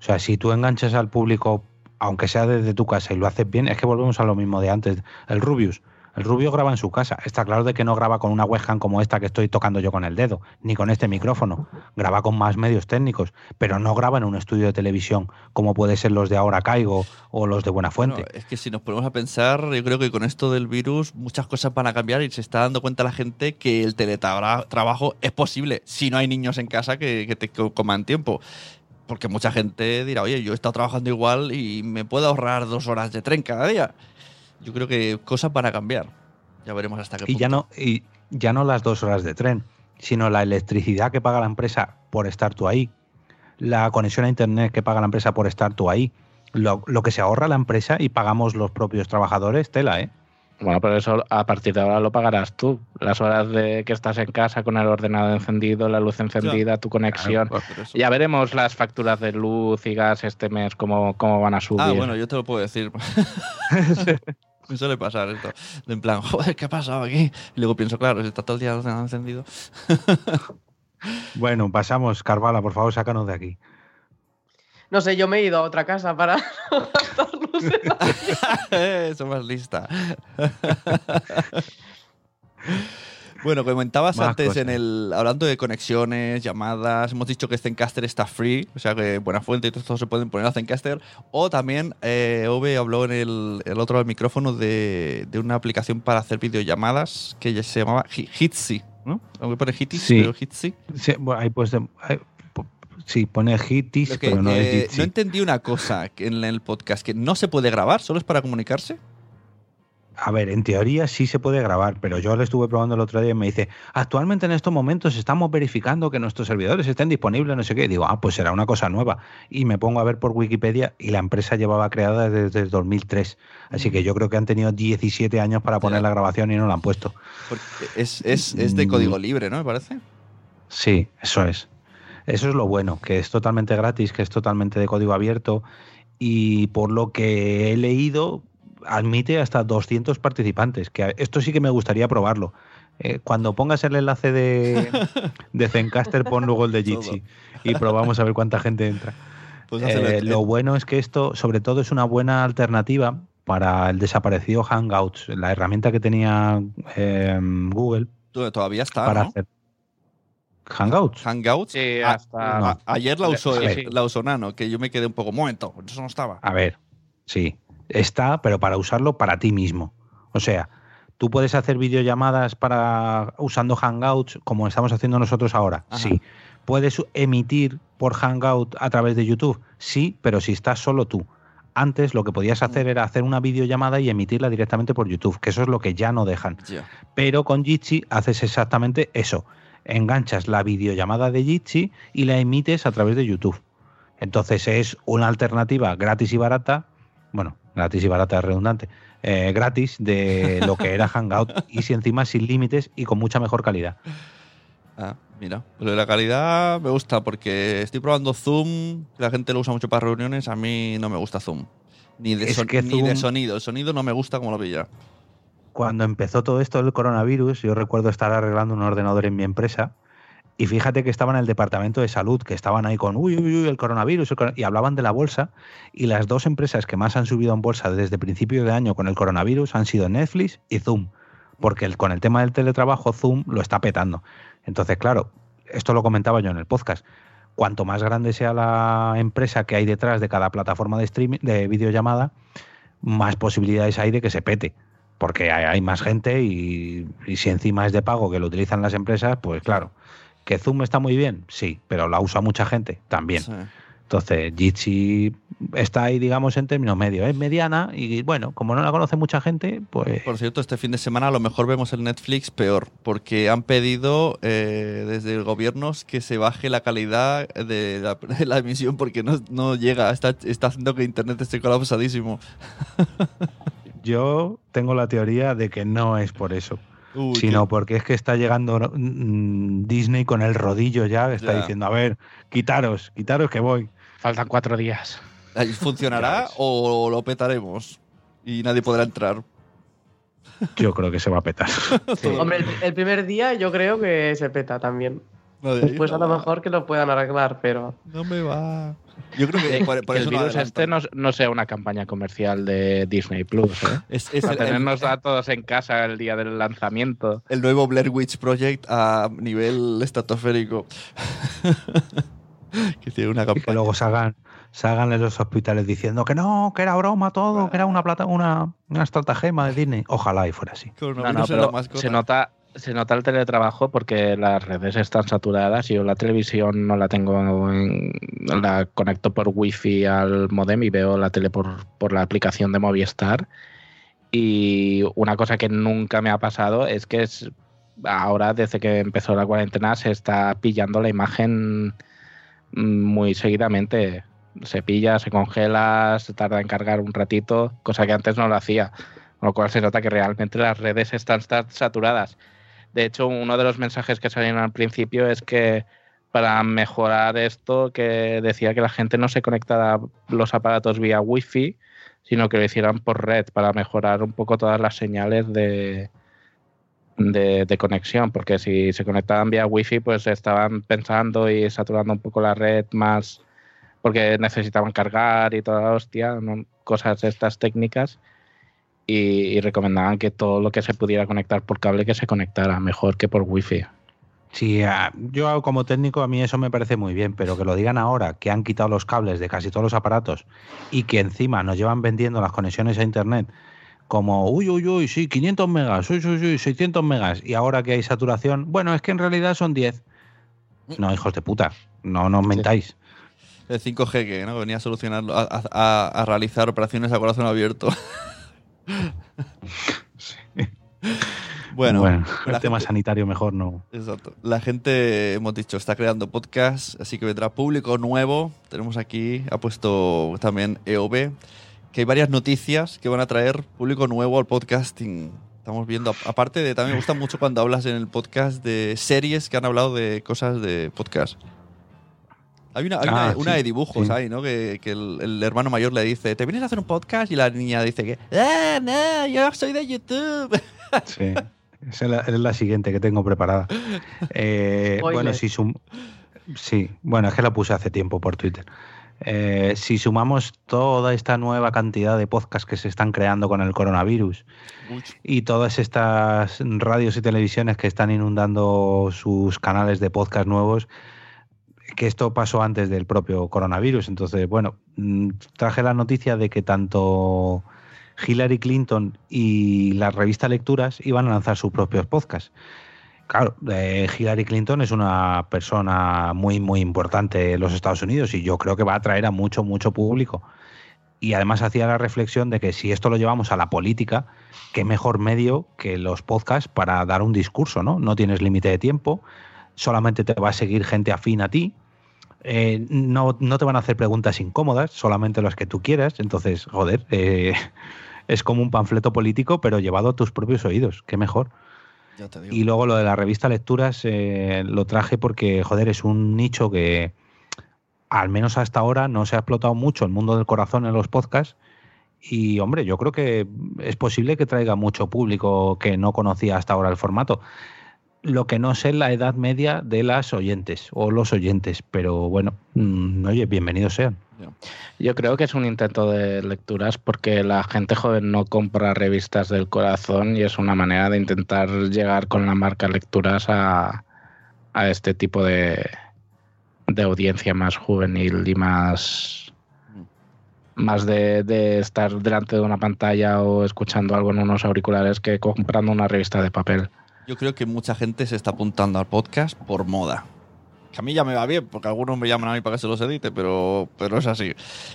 O sea, si tú enganchas al público, aunque sea desde tu casa y lo haces bien, es que volvemos a lo mismo de antes. El Rubius. El Rubius graba en su casa. Está claro de que no graba con una webcam como esta que estoy tocando yo con el dedo, ni con este micrófono. Graba con más medios técnicos, pero no graba en un estudio de televisión como puede ser los de Ahora Caigo o los de Buenafuente. Bueno, es que si nos ponemos a pensar, yo creo que con esto del virus muchas cosas van a cambiar y se está dando cuenta la gente que el teletrabajo es posible si no hay niños en casa que, que te coman tiempo. Porque mucha gente dirá, oye, yo he estado trabajando igual y me puedo ahorrar dos horas de tren cada día. Yo creo que cosas van a cambiar. Ya veremos hasta qué punto. Y ya no, y ya no las dos horas de tren, sino la electricidad que paga la empresa por estar tú ahí, la conexión a internet que paga la empresa por estar tú ahí, lo, lo que se ahorra la empresa y pagamos los propios trabajadores, tela, ¿eh? Bueno, pero eso a partir de ahora lo pagarás tú. Las horas de que estás en casa con el ordenador encendido, la luz encendida, tu conexión. Claro, pues ya veremos las facturas de luz y gas este mes, cómo, cómo van a subir. Ah, bueno, yo te lo puedo decir. Me suele pasar esto. En plan, joder, ¿qué ha pasado aquí? Y luego pienso, claro, si está todo el día el ordenador encendido. Bueno, pasamos. Carvala, por favor, sácanos de aquí. No sé, yo me he ido a otra casa para gastar luces. Eso más lista. Bueno, comentabas más antes, cosas. En el hablando de conexiones, llamadas, hemos dicho que Zencastr está free, o sea que Buenafuente y todo esto se pueden poner a Zencastr. O también, eh, Ove habló en el, el otro micrófono de, de una aplicación para hacer videollamadas que ya se llamaba Jitsi, ¿no? Aunque pone Jitsi, sí. Pero Jitsi. Sí, bueno, ahí pues... Ahí... Sí, pone Hitis, okay, pero no eh, es Jitsi. No entendí una cosa en el podcast, que no se puede grabar, solo es para comunicarse. A ver, en teoría sí se puede grabar, pero yo lo estuve probando el otro día y me dice, actualmente en estos momentos estamos verificando que nuestros servidores estén disponibles, no sé qué. Y digo, ah, pues será una cosa nueva. Y me pongo a ver por Wikipedia y la empresa llevaba creada desde el dos mil tres. Así que yo creo que han tenido diecisiete años para poner la grabación y no la han puesto. Es, es, es de código libre, ¿no? Me parece. Sí, eso es. Eso es lo bueno, que es totalmente gratis, que es totalmente de código abierto y por lo que he leído admite hasta doscientos participantes, que esto sí que me gustaría probarlo. Eh, cuando pongas el enlace de, de Zencastr, pon luego el de Jitsi y probamos a ver cuánta gente entra. Pues eh, lo bueno es que esto sobre todo es una buena alternativa para el desaparecido Hangouts, la herramienta que tenía eh, Google. Todavía está, para ¿no? hacer Hangouts. Hangouts. Sí, hasta... no. Ayer la usó, sí, sí. la usó Nano, que yo me quedé un poco momento, eso no estaba. A ver, sí, está, pero para usarlo para ti mismo. O sea, tú puedes hacer videollamadas para usando Hangouts como estamos haciendo nosotros ahora. Ajá. Sí. ¿Puedes emitir por Hangout a través de YouTube? Sí, pero si estás solo tú. Antes lo que podías hacer era hacer una videollamada y emitirla directamente por YouTube, que eso es lo que ya no dejan. Yeah. Pero con Jitsi haces exactamente eso. Enganchas la videollamada de Jitsi y la emites a través de YouTube. Entonces es una alternativa gratis y barata, bueno, gratis y barata es redundante, eh, gratis de lo que era Hangout y si encima sin límites y con mucha mejor calidad. Ah, mira, lo de la calidad me gusta porque estoy probando Zoom, la gente lo usa mucho para reuniones, a mí no me gusta Zoom. Ni de, son- Zoom... ni de sonido, el sonido no me gusta como lo pilla. Cuando empezó todo esto del coronavirus, yo recuerdo estar arreglando un ordenador en mi empresa y fíjate que estaba en el departamento de salud, que estaban ahí con uy, uy, uy, el coronavirus, el coronavirus, y hablaban de la bolsa, y las dos empresas que más han subido en bolsa desde principio de año con el coronavirus han sido Netflix y Zoom, porque el, con el tema del teletrabajo Zoom lo está petando. Entonces, claro, esto lo comentaba yo en el podcast, cuanto más grande sea la empresa que hay detrás de cada plataforma de streaming, de videollamada, más posibilidades hay de que se pete. Porque hay más gente y, y si encima es de pago que lo utilizan las empresas, pues claro. ¿Que Zoom está muy bien? Sí, pero la usa mucha gente también. Sí. Entonces, Jitsi está ahí, digamos, en términos medios. Es mediana y, bueno, como no la conoce mucha gente, pues... Por cierto, este fin de semana a lo mejor vemos el Netflix peor, porque han pedido eh, desde el gobierno que se baje la calidad de la, de la emisión porque no, no llega. Está, está haciendo que Internet esté colapsadísimo. Yo tengo la teoría de que no es por eso, Uy, sino qué. porque es que está llegando Disney con el rodillo ya, está ya. diciendo, a ver, quitaros, quitaros que voy. Faltan cuatro días. ¿Funcionará o lo petaremos y nadie podrá entrar? Yo creo que se va a petar. Sí. Hombre, el, el primer día yo creo que se peta también. No, de Después no a lo va. mejor que lo puedan arreglar, pero... No me va... Yo creo que, por, por que eso el virus no este no, no sea una campaña comercial de Disney Plus, ¿eh? Es, es Para el, tenernos el, a todos en casa el día del lanzamiento. El nuevo Blair Witch Project a nivel estratosférico. Que tiene una campaña. Y que luego salgan, salgan en los hospitales diciendo que no, que era broma todo, que era una plata, una, una estratagema de Disney. Ojalá y fuera así. No, no, no, pero se nota... Se nota el teletrabajo porque las redes están saturadas y yo la televisión no la tengo, en, la conecto por wifi al modem y veo la tele por, por la aplicación de Movistar. Y una cosa que nunca me ha pasado es que es, ahora desde que empezó la cuarentena se está pillando la imagen muy seguidamente. Se pilla, se congela, se tarda en cargar un ratito, cosa que antes no lo hacía. Con lo cual se nota que realmente las redes están, están saturadas. De hecho, uno de los mensajes que salieron al principio es que para mejorar esto, que decía que la gente no se conectara los aparatos vía wifi, sino que lo hicieran por red, para mejorar un poco todas las señales de, de, de conexión, porque si se conectaban vía wifi, pues estaban pensando y saturando un poco la red más, porque necesitaban cargar y toda la hostia, ¿no? Cosas estas técnicas. Y, y recomendaban que todo lo que se pudiera conectar por cable, que se conectara, mejor que por wifi. Sí, yo como técnico a mí eso me parece muy bien, pero que lo digan ahora, que han quitado los cables de casi todos los aparatos y que encima nos llevan vendiendo las conexiones a internet como uy, uy, uy, sí, quinientos megas, uy, uy, uy, seiscientos megas, y ahora que hay saturación, bueno, es que en realidad son diez. No, hijos de puta, no nos mentáis. El cinco G que ¿no? venía a solucionarlo, a, a, a realizar operaciones a corazón abierto. Sí. Bueno, bueno el tema gente, sanitario mejor no. Exacto. La gente, hemos dicho, está creando podcasts, así que vendrá público nuevo. Tenemos aquí, ha puesto también E O B, que hay varias noticias que van a traer público nuevo al podcasting. Estamos viendo, aparte de, también me gusta mucho cuando hablas en el podcast de series que han hablado de cosas de podcast. Hay una, hay ah, una, sí, una de dibujos sí. ahí, ¿no? Que, que el, el hermano mayor le dice, ¿te vienes a hacer un podcast? Y la niña dice que, ¡ah, no! Yo soy de YouTube. Sí. Esa es la, es la siguiente que tengo preparada. Eh, bueno, si sum- sí, bueno, es que la puse hace tiempo por Twitter. Eh, si sumamos toda esta nueva cantidad de podcasts que se están creando con el coronavirus Mucho. y todas estas radios y televisiones que están inundando sus canales de podcast nuevos, que esto pasó antes del propio coronavirus. Entonces, bueno, traje la noticia de que tanto Hillary Clinton y la revista Lecturas iban a lanzar sus propios podcasts. Claro, eh, Hillary Clinton es una persona muy, muy importante en los Estados Unidos y yo creo que va a atraer a mucho, mucho público. Y además hacía la reflexión de que si esto lo llevamos a la política, qué mejor medio que los podcasts para dar un discurso, ¿no? No tienes límite de tiempo, solamente te va a seguir gente afín a ti. Eh, no, no te van a hacer preguntas incómodas, solamente las que tú quieras. Entonces, joder, eh, es como un panfleto político, pero llevado a tus propios oídos. Qué mejor. Ya te digo. Y luego lo de la revista Lecturas eh, lo traje porque, joder, es un nicho que al menos hasta ahora no se ha explotado mucho, el mundo del corazón en los podcasts. Y, hombre, yo creo que es posible que traiga mucho público que no conocía hasta ahora el formato. Lo que no sé es la edad media de las oyentes o los oyentes, pero bueno, mmm, oye, bienvenidos sean. Yo creo que es un intento de Lecturas porque la gente joven no compra revistas del corazón y es una manera de intentar llegar con la marca Lecturas a, a este tipo de, de audiencia más juvenil y más, más de, de estar delante de una pantalla o escuchando algo en unos auriculares que comprando una revista de papel. Yo creo que mucha gente se está apuntando al podcast por moda. Que a mí ya me va bien, porque algunos me llaman a mí para que se los edite, pero, pero es así.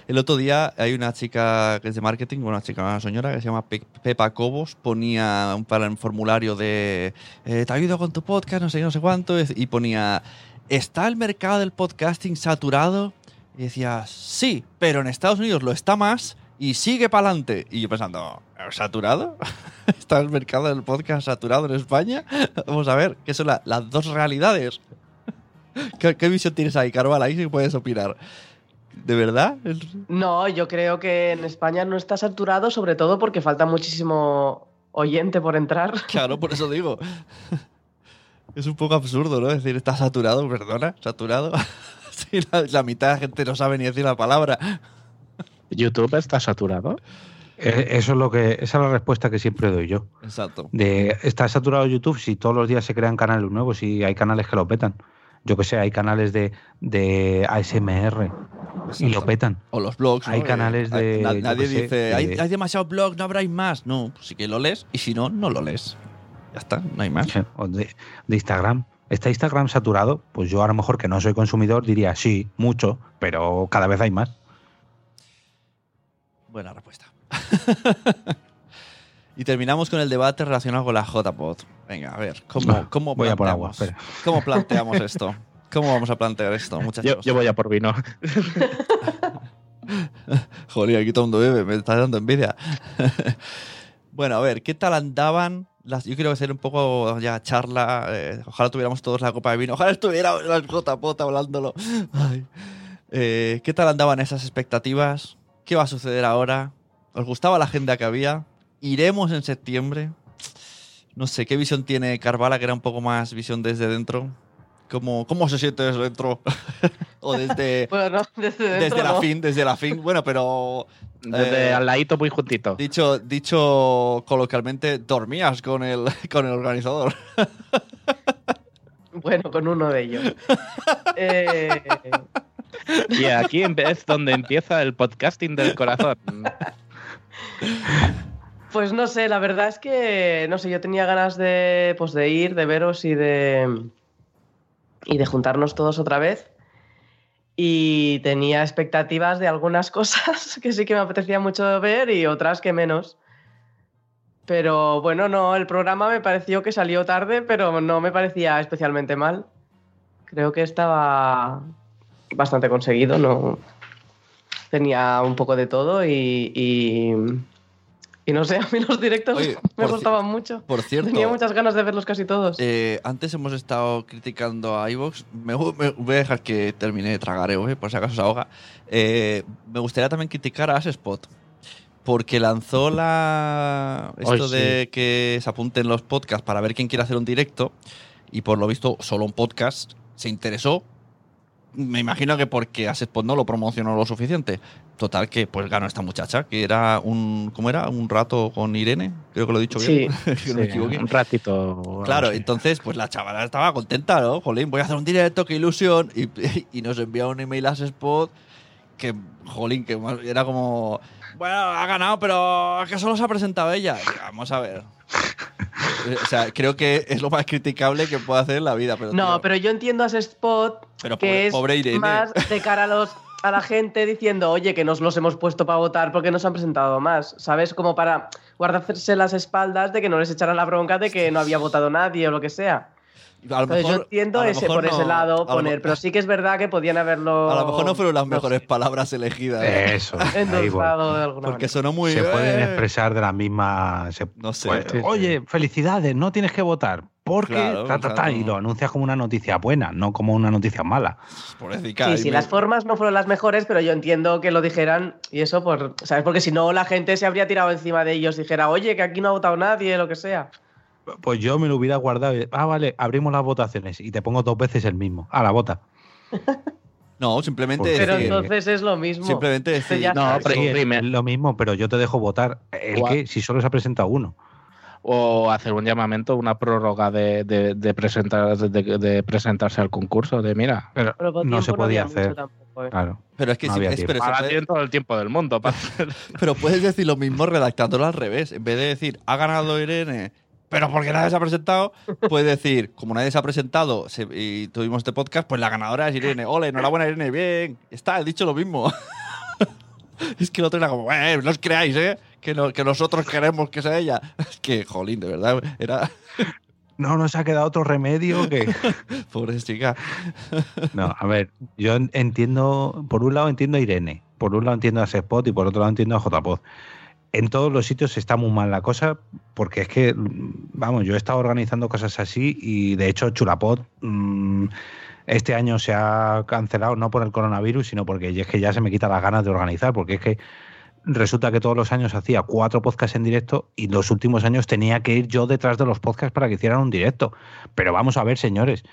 El otro día hay una chica que es de marketing, una chica, una señora que se llama Pe- Pepa Cobos, ponía un, para un formulario de eh, te ayudo con tu podcast, no sé no sé cuánto, y ponía, ¿está el mercado del podcasting saturado? Y decía, sí, pero en Estados Unidos lo está más y sigue para adelante. Y yo pensando, ¿saturado? ¿Está el mercado del podcast saturado en España? Vamos a ver, que son la, las dos realidades. ¿Qué, qué visión tienes ahí, Carval? Ahí sí puedes opinar. ¿De verdad? No, yo creo que en España no está saturado, sobre todo porque falta muchísimo oyente por entrar. Claro, por eso digo. Es un poco absurdo, ¿no? Es decir, está saturado, perdona, saturado. Sí, la, la mitad de la gente no sabe ni decir la palabra. ¿YouTube está saturado? Eso es lo que, esa es la respuesta que siempre doy yo. Exacto. De, está saturado YouTube si todos los días se crean canales nuevos y hay canales que lo petan. Yo que sé, hay canales de, de A S M R Exacto. y lo petan. O los blogs. Hay ¿no? canales eh, de. Hay, nadie dice, sé, hay, de... hay demasiados blogs, no habrá más. No, pues sí que lo lees y si no, no lo lees. Ya está, no hay más. O de, de Instagram. ¿Está Instagram saturado? Pues yo a lo mejor que no soy consumidor diría sí, mucho, pero cada vez hay más. Buena respuesta. Y terminamos con el debate relacionado con la J P O D. Venga, a ver, ¿cómo, no, cómo, voy planteamos, a por agua, espera. ¿Cómo planteamos esto? ¿Cómo vamos a plantear esto, muchachos? Yo, yo voy a por vino. Joder, aquí todo el mundo bebe, me está dando envidia. Bueno, a ver, ¿qué tal andaban? Las, yo quiero hacer un poco ya charla. Eh, ojalá tuviéramos todos la copa de vino. Ojalá estuviera la gota pota hablándolo. Ay. Eh, ¿Qué tal andaban esas expectativas? ¿Qué va a suceder ahora? ¿Os gustaba la agenda que había? ¿Iremos en septiembre? No sé, ¿qué visión tiene Carvala? Que era un poco más visión desde dentro. ¿Cómo, cómo se siente desde dentro? O desde, bueno, no, desde, dentro desde no. la fin, desde la fin. Bueno, pero... Desde eh, al ladito muy juntito. Dicho, dicho coloquialmente, dormías con el, con el organizador. Bueno, con uno de ellos. eh... Y aquí es donde empieza el podcasting del corazón. Pues no sé, la verdad es que no sé, yo tenía ganas de, pues de ir, de veros y de y de juntarnos todos otra vez. Y tenía expectativas de algunas cosas que sí que me apetecía mucho ver y otras que menos. Pero bueno, no, el programa me pareció que salió tarde, pero no me parecía especialmente mal. Creo que estaba bastante conseguido, no tenía un poco de todo y... y... Y no sé, a mí los directos Oye, me gustaban ci- mucho. Por cierto. Tenía muchas ganas de verlos casi todos. Eh, antes hemos estado criticando a iVoox. Me, me voy a dejar que termine de tragar, eh, por si acaso se ahoga. Eh, me gustaría también criticar a Asespot. Porque lanzó la esto Ay, sí. de que se apunten los podcasts para ver quién quiere hacer un directo. Y por lo visto, solo un podcast se interesó. Me imagino que porque Asespot no lo promocionó lo suficiente. Total, que pues ganó esta muchacha, que era un... ¿Cómo era? Un rato con Irene, creo que lo he dicho bien. Sí, sí, me equivoqué. Un ratito. Claro, sí. Entonces, pues la chavala estaba contenta, ¿no? Jolín, voy a hacer un directo, qué ilusión. Y, y nos envía un email a Asespot que, jolín, que era como... Bueno, ha ganado, pero es que solo se ha presentado ella. Vamos a ver... O sea, creo que es lo más criticable que puedo hacer en la vida. Pero, no, tío, pero yo entiendo a ese spot pero que pobre, es pobre Irene. Más de cara a, los, a la gente diciendo, oye, que nos los hemos puesto para votar porque nos han presentado más, ¿sabes? Como para guardarse las espaldas de que no les echaran la bronca de que no había votado nadie o lo que sea. A lo mejor, yo entiendo a lo ese por no, ese lado poner, lo, pero sí que es verdad que podían haberlo... A lo mejor no fueron las mejores no sé. palabras elegidas. Eso. Endulzado de alguna Porque manera. Sonó muy... Se eh. pueden expresar de la misma... Se, no sé. Pues, sí, oye, sí. felicidades, no tienes que votar. Porque... Claro, ta, ta, ta, claro. Y lo anuncias como una noticia buena, no como una noticia mala. Por eficaz, sí, sí, me... las formas no fueron las mejores, pero yo entiendo que lo dijeran y eso, por, ¿sabes? Porque si no, la gente se habría tirado encima de ellos y dijera, oye, que aquí no ha votado nadie, lo que sea. Pues yo me lo hubiera guardado. Ah, vale, abrimos las votaciones y te pongo dos veces el mismo. Ah, la vota. No, simplemente... Pero decir, entonces es lo mismo. Simplemente decir, ya no, pero es lo mismo, pero yo te dejo votar. ¿El wow. qué? Si solo se ha presentado uno. O hacer un llamamiento, una prórroga de, de, de, presentar, de, de presentarse al concurso. De mira, pero pero no se podía no hacer. Tampoco, ¿eh? Claro. Pero es que no si es, pero para puede... todo el tiempo del mundo. Para pero puedes decir lo mismo redactándolo al revés. En vez de decir, ha ganado Irene... Pero porque nadie se ha presentado, puedes decir, como nadie se ha presentado se, y tuvimos este podcast, pues la ganadora es Irene. Ole, enhorabuena Irene, bien. Está, he dicho lo mismo. Es que el otro era como, eh, no os creáis, ¿eh? Que, no, que nosotros queremos que sea ella. Es que, jolín, de verdad, era... No nos ha quedado otro remedio que... Pobre chica. No, a ver, yo entiendo, por un lado entiendo a Irene, por un lado entiendo a Spot y por otro lado entiendo a JPod. En todos los sitios está muy mal la cosa, porque es que, vamos, yo he estado organizando cosas así y, de hecho, Chulapod mmm, este año se ha cancelado, no por el coronavirus, sino porque es que ya se me quita las ganas de organizar, porque es que resulta que todos los años hacía cuatro podcasts en directo y los últimos años tenía que ir yo detrás de los podcasts para que hicieran un directo. Pero vamos a ver, señores,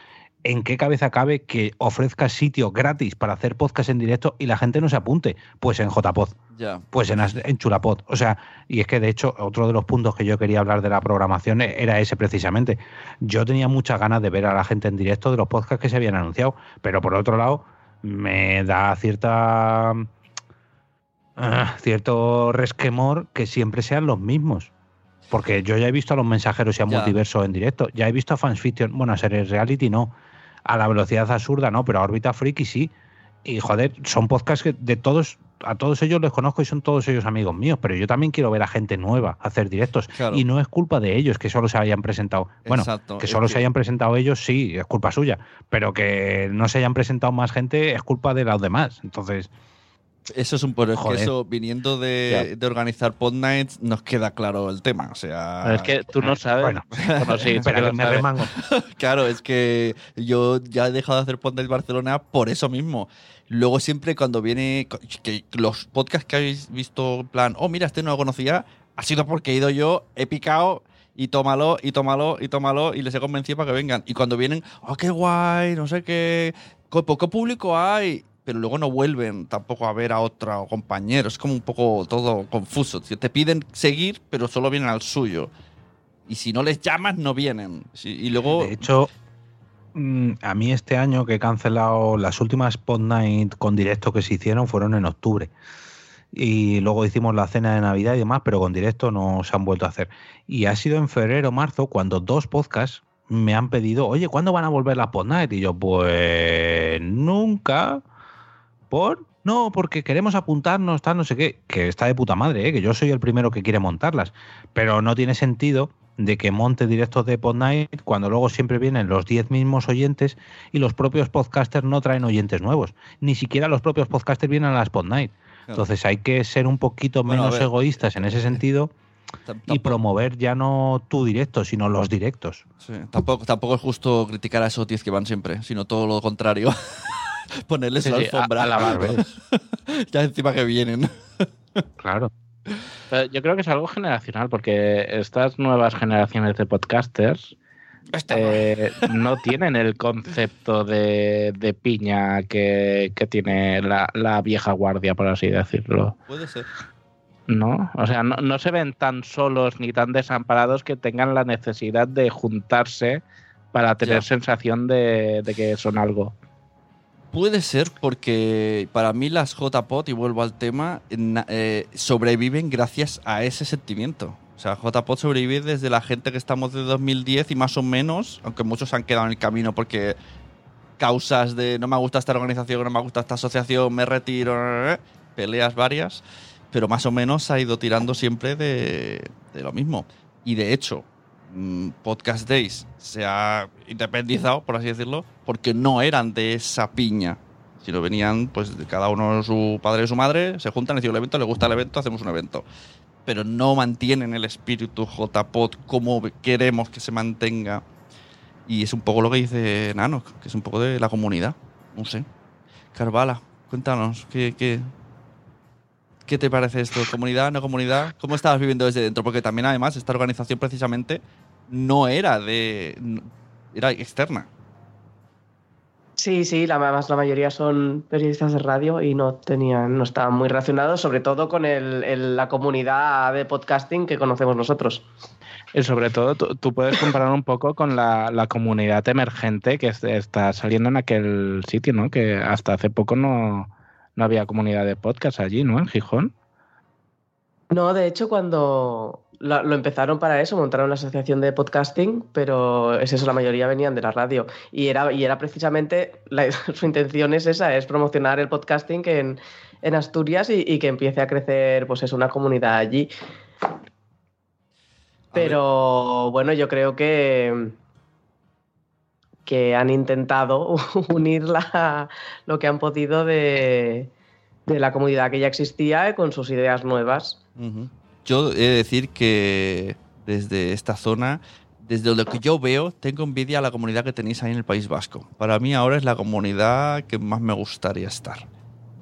¿en qué cabeza cabe que ofrezca sitio gratis para hacer podcast en directo y la gente no se apunte? Pues en JPod, yeah. pues en, en Chulapod. O sea, y es que de hecho otro de los puntos que yo quería hablar de la programación era ese precisamente. Yo tenía muchas ganas de ver a la gente en directo de los podcasts que se habían anunciado, pero por otro lado me da cierta uh, cierto resquemor que siempre sean los mismos. Porque yo ya he visto a los mensajeros y a yeah. Multiverso en directo, ya he visto a Fansfiction, bueno, a Series Reality no. A la velocidad absurda no, pero a órbita friki sí. Y joder, son podcasts que de todos, a todos ellos los conozco y son todos ellos amigos míos, pero yo también quiero ver a gente nueva hacer directos. Claro. Y no es culpa de ellos que solo se hayan presentado. Bueno, exacto, que solo se que... hayan presentado ellos, sí, es culpa suya. Pero que no se hayan presentado más gente es culpa de los demás. Entonces, Eso es un por eso viniendo de, yeah. de organizar Pod Nights nos queda claro el tema, o sea. Pero es que tú no sabes. Bueno, bueno sí, espera que me remango. Claro, es que yo ya he dejado de hacer Pod Nights Barcelona por eso mismo. Luego siempre cuando viene que los podcasts que habéis visto en plan, oh mira, este no lo conocía, ha sido porque he ido yo, he picado. Y tómalo, y tómalo, y tómalo, y les he convencido para que vengan. Y cuando vienen, oh, qué guay, no sé qué, poco público hay, pero luego no vuelven tampoco a ver a otro compañero. Es como un poco todo confuso. Te piden seguir, pero solo vienen al suyo. Y si no les llamas, no vienen. Y luego... De hecho, a mí este año que he cancelado, las últimas Pod Night con directo que se hicieron fueron en octubre. Y luego hicimos la cena de Navidad y demás, pero con directo no se han vuelto a hacer. Y ha sido en febrero, marzo, cuando dos podcasts me han pedido, oye, ¿cuándo van a volver las Pod Night? Y yo, pues nunca. ¿Por? No, porque queremos apuntarnos, tal, no sé qué. Que está de puta madre, ¿eh? Que yo soy el primero que quiere montarlas. Pero no tiene sentido de que monte directos de Pod Night cuando luego siempre vienen los diez mismos oyentes y los propios podcasters no traen oyentes nuevos. Ni siquiera los propios podcasters vienen a las Pod Night. Entonces hay que ser un poquito menos bueno, egoístas en ese sentido y promover ya no tu directo, sino los directos. Sí, tampoco, tampoco es justo criticar a esos diez que van siempre, sino todo lo contrario. Ponerles sí, la sí, alfombra. A, a la barba. Ya encima que vienen. Claro. Pero yo creo que es algo generacional, porque estas nuevas generaciones de podcasters eh, no tienen el concepto de, de piña que, que tiene la, la vieja guardia, por así decirlo. Puede ser. No, o sea, no, no se ven tan solos ni tan desamparados que tengan la necesidad de juntarse para tener ya. sensación de, de que son algo. Puede ser, porque para mí las J P O D, y vuelvo al tema, eh, sobreviven gracias a ese sentimiento. O sea, J P O D sobrevive desde la gente que estamos de dos mil diez y más o menos, aunque muchos han quedado en el camino porque causas de no me gusta esta organización, no me gusta esta asociación, me retiro, peleas varias, pero más o menos ha ido tirando siempre de, de lo mismo. Y de hecho, Podcast Days se ha independizado, por así decirlo, porque no eran de esa piña. Si no venían, pues cada uno su padre y su madre, se juntan, deciden el evento, les gusta el evento, hacemos un evento. Pero no mantienen el espíritu J P O D como queremos que se mantenga. Y es un poco lo que dice Nano, que es un poco de la comunidad. No sé. Carvala, cuéntanos, ¿qué, qué, qué te parece esto? ¿Comunidad, no comunidad? ¿Cómo estabas viviendo desde dentro? Porque también, además, esta organización precisamente no era de... era externa. Sí, sí, la, más, la mayoría son periodistas de radio y no tenían, no estaban muy relacionados, sobre todo con el, el, la comunidad de podcasting que conocemos nosotros. Y sobre todo, tú, tú puedes comparar un poco con la, la comunidad emergente que está saliendo en aquel sitio, ¿no? Que hasta hace poco no, no había comunidad de podcast allí, ¿no? En Gijón. No, de hecho, cuando... Lo empezaron para eso, montaron la asociación de podcasting, pero es eso, la mayoría venían de la radio. Y era, y era precisamente, la, su intención es esa, es promocionar el podcasting que en, en Asturias y, y que empiece a crecer, pues es una comunidad allí. Pero bueno, yo creo que, que han intentado unir la, lo que han podido de, de la comunidad que ya existía con sus ideas nuevas. Uh-huh. Yo he de decir que desde esta zona, desde lo que yo veo, tengo envidia a la comunidad que tenéis ahí en el País Vasco. Para mí ahora es la comunidad que más me gustaría estar,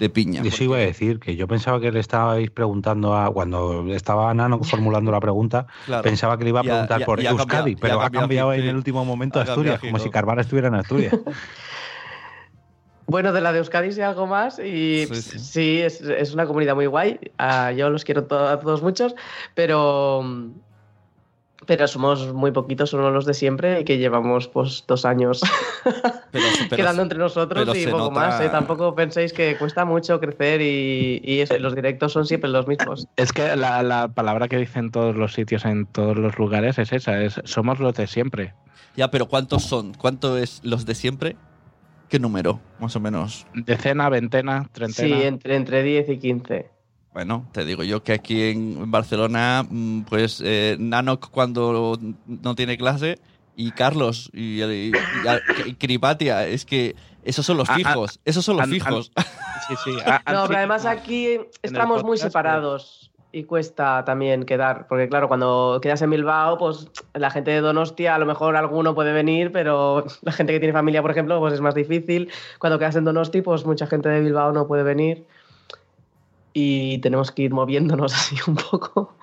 de piña. Eso porque... iba a decir, que yo pensaba que le estabais preguntando, a cuando estaba Nano formulando la pregunta, claro. Pensaba que le iba a preguntar ya, ya, por ya Euskadi, cambiado, pero ha cambiado, cambiado en el último momento a Asturias, como si Carvana estuviera en Asturias. Bueno, de la de Euskadi sí algo más y sí, sí. sí es, es una comunidad muy guay. Uh, yo los quiero to- a todos muchos, pero, pero somos muy poquitos, somos los de siempre y que llevamos pues dos años pero, pero, quedando entre nosotros y poco nota... más. ¿eh? Tampoco penséis que cuesta mucho crecer y, y es, los directos son siempre los mismos. Es que la, la palabra que dicen todos los sitios, en todos los lugares es esa, es somos los de siempre. Ya, pero ¿cuántos son? ¿Cuánto es los de siempre? ¿Qué número, más o menos? Decena, veintena, treintena. Sí, entre, entre diez y quince. Bueno, te digo yo que aquí en Barcelona, pues eh, Nanoc cuando no tiene clase y Carlos y, y, y, y Kripatia, es que Esos son los fijos. Ah, esos son los and, fijos. And, sí, sí. Ah, no, pero además aquí estamos podcast, muy separados. Pero... Y cuesta también quedar. Porque, claro, cuando quedas en Bilbao, pues la gente de Donostia, a lo mejor alguno puede venir, pero la gente que tiene familia, por ejemplo, pues es más difícil. Cuando quedas en Donostia, pues mucha gente de Bilbao no puede venir. Y tenemos que ir moviéndonos así un poco.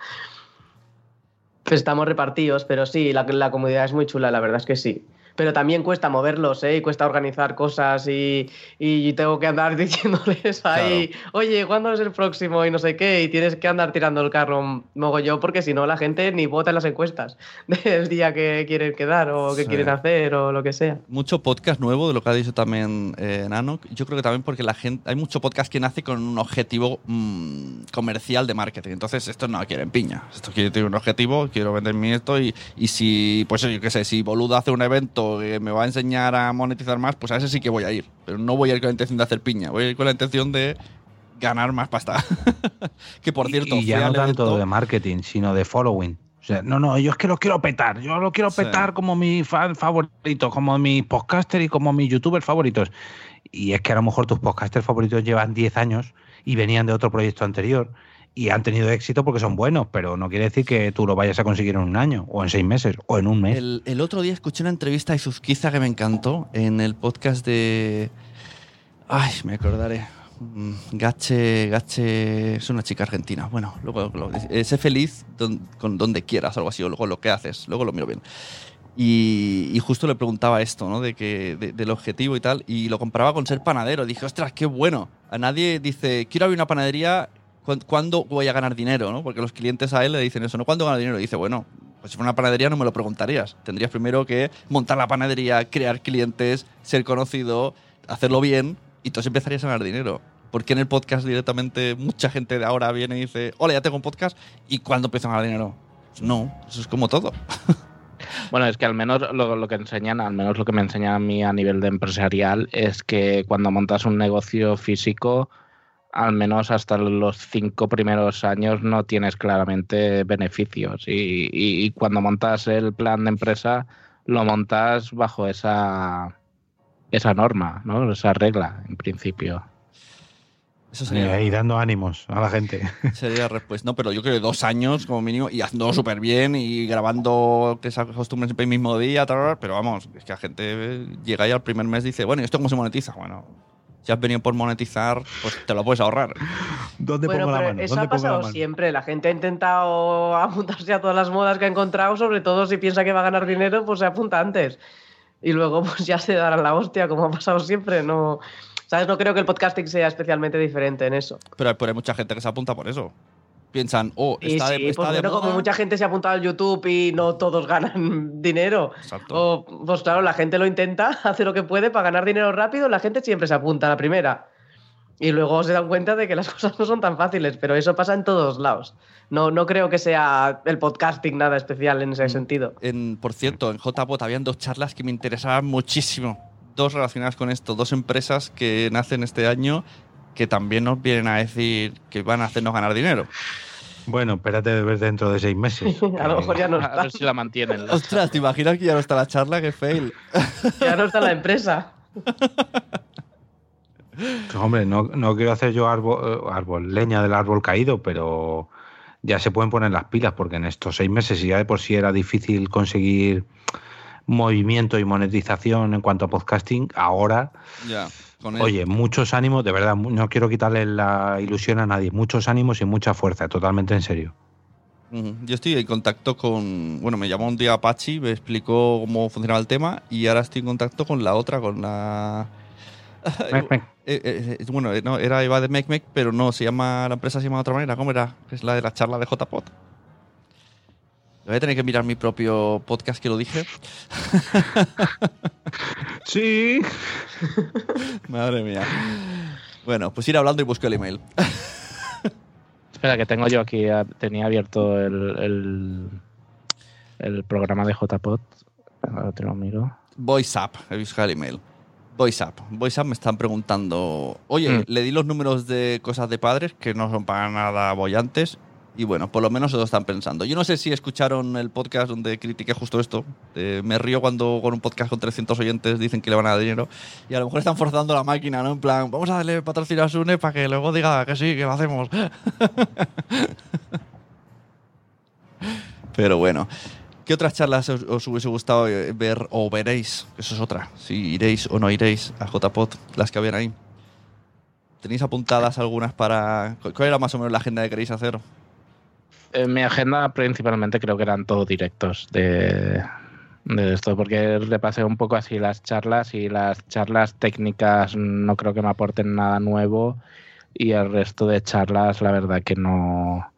Pues estamos repartidos, pero sí, la, la comunidad es muy chula, la verdad es que sí. Pero también cuesta moverlos, ¿eh? Y cuesta organizar cosas y, y tengo que andar diciéndoles ahí, claro, oye, ¿cuándo es el próximo? Y no sé qué, y tienes que andar tirando el carro mogollón, porque si no la gente ni vota en las encuestas del día que quieren quedar o que sí. quieren hacer o lo que sea. Mucho podcast nuevo, de lo que ha dicho también eh, Nano. Yo creo que también porque la gente, hay mucho podcast que nace con un objetivo mmm, comercial de marketing. Entonces estos no quieren piña. Estos quieren tener un objetivo, quiero venderme esto y, y si, pues yo qué sé, si Boluda hace un evento que me va a enseñar a monetizar más, pues a ese sí que voy a ir, pero no voy a ir con la intención de hacer piña, voy a ir con la intención de ganar más pasta. Que por cierto, y, y ya no tanto evento... de marketing, sino de following. O sea, no, no, yo es que lo quiero petar, yo lo quiero petar sí. como mis fans favoritos, como mis podcasters y como mis youtubers favoritos. Y es que a lo mejor tus podcasters favoritos llevan diez años y venían de otro proyecto anterior y han tenido éxito porque son buenos, pero no quiere decir que tú lo vayas a conseguir en un año, o en seis meses, o en un mes. El, el otro día escuché una entrevista a Izuzkiza que me encantó en el podcast de... Ay, me acordaré. Gache, Gache... Es una chica argentina. Bueno, luego... luego eh, sé feliz don, con donde quieras, algo así, o luego lo que haces. Luego lo miro bien. Y, y justo le preguntaba esto, ¿no? De que, de, del objetivo y tal, y lo comparaba con ser panadero. Dije, ostras, qué bueno. A nadie dice, quiero abrir una panadería... ¿Cuándo voy a ganar dinero? ¿No? Porque los clientes a él le dicen eso, ¿no? ¿Cuándo gano dinero? Y dice, bueno, pues si fuera una panadería no me lo preguntarías. Tendrías primero que montar la panadería, crear clientes, ser conocido, hacerlo bien, y entonces empezarías a ganar dinero. Porque en el podcast directamente mucha gente de ahora viene y dice, hola, ya tengo un podcast, ¿y cuándo empiezo a ganar dinero? Pues no, eso es como todo. Bueno, es que al menos lo, lo que enseñan, al menos lo que me enseñan a mí a nivel de empresarial es que cuando montas un negocio físico... al menos hasta los cinco primeros años no tienes claramente beneficios y, y, y cuando montas el plan de empresa lo montas bajo esa esa norma, ¿no? Esa regla, en principio. Eso sería... Ahí dando ánimos a la gente. Sería respuesta. No, pero yo creo que dos años como mínimo y haciendo súper bien y grabando que se acostumbren siempre el mismo día, tal, pero vamos, es que la gente llega y al primer mes dice, bueno, ¿y esto cómo se monetiza? Bueno... Si has venido por monetizar, pues te lo puedes ahorrar. ¿Dónde bueno, pongo la mano? Eso ha pasado la siempre. La gente ha intentado apuntarse a todas las modas que ha encontrado, sobre todo si piensa que va a ganar dinero, pues se apunta antes. Y luego pues ya se darán la hostia, como ha pasado siempre. No, ¿sabes? No creo que el podcasting sea especialmente diferente en eso. Pero, pero hay mucha gente que se apunta por eso. Piensan, oh, está sí, de, sí, está pues, de bueno, moda. Como mucha gente se ha apuntado al YouTube y no todos ganan dinero. Exacto. O, pues claro, la gente lo intenta, hace lo que puede para ganar dinero rápido, la gente siempre se apunta a la primera. Y luego se dan cuenta de que las cosas no son tan fáciles, pero eso pasa en todos lados. No, no creo que sea el podcasting nada especial en ese en, sentido. En, por cierto, en J P O D habían dos charlas que me interesaban muchísimo. Dos relacionadas con esto, dos empresas que nacen este año... que también nos vienen a decir que van a hacernos ganar dinero. Bueno, espérate de ver dentro de seis meses. A lo mejor ya no está. A ver si la mantienen. La Ostras, charla. ¿Te imaginas que ya no está la charla? ¡Qué fail! Ya no está la empresa. Hombre, no, no quiero hacer yo árbol, árbol, leña del árbol caído, pero ya se pueden poner las pilas, porque en estos seis meses, si ya de por sí era difícil conseguir movimiento y monetización en cuanto a podcasting, ahora... Ya. Oye, muchos ánimos, de verdad, no quiero quitarle la ilusión a nadie, muchos ánimos y mucha fuerza, totalmente en serio. Uh-huh. Yo estoy en contacto con, bueno, me llamó un día Apache, me explicó cómo funcionaba el tema y ahora estoy en contacto con la otra, con la... Mec-Mec. Eh, eh, eh, bueno, no, era iba de Mec-Mec, pero no, se llama, la empresa se llama de otra manera, ¿cómo era? Es la de la charla de J P O D. Voy a tener que mirar mi propio podcast que lo dije. Sí. Madre mía. Bueno, pues ir hablando y busco el email. Espera, que tengo yo aquí. Tenía abierto el, el, el programa de J P O D. Ahora te lo miro. VoiceApp. He visto el email. VoiceApp. VoiceApp me están preguntando. Oye, mm. le di los números de cosas de padres que no son para nada bollantes. Y bueno, por lo menos se lo están pensando. Yo no sé si escucharon el podcast donde critiqué justo esto. Eh, me río cuando con un podcast con trescientos oyentes dicen que le van a dar dinero. Y a lo mejor están forzando la máquina, ¿no? En plan, vamos a darle patrocinio a Sune para que luego diga que sí, que lo hacemos. Pero bueno. ¿Qué otras charlas os, os hubiese gustado ver o veréis? Eso es otra. Si iréis o no iréis a J P O D, las que habían ahí. ¿Tenéis apuntadas algunas para...? ¿Cuál era más o menos la agenda que queréis hacer? En mi agenda principalmente creo que eran todos directos de, de esto, porque repasé un poco así las charlas y las charlas técnicas no creo que me aporten nada nuevo y el resto de charlas la verdad que no,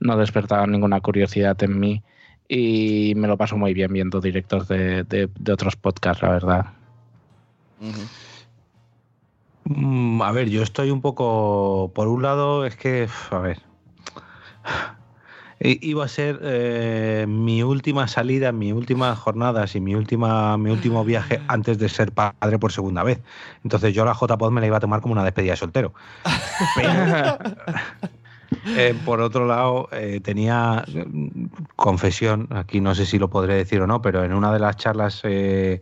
no despertaban ninguna curiosidad en mí y me lo paso muy bien viendo directos de, de, de otros podcasts, la verdad. Uh-huh. Mm, a ver, yo estoy un poco... Por un lado es que... A ver... Iba a ser eh, mi última salida, mi última jornada y mi última mi último viaje antes de ser padre por segunda vez. Entonces yo la J P O D me la iba a tomar como una despedida de soltero. Pero, eh, por otro lado, eh, tenía confesión, aquí no sé si lo podré decir o no, pero en una de las charlas eh,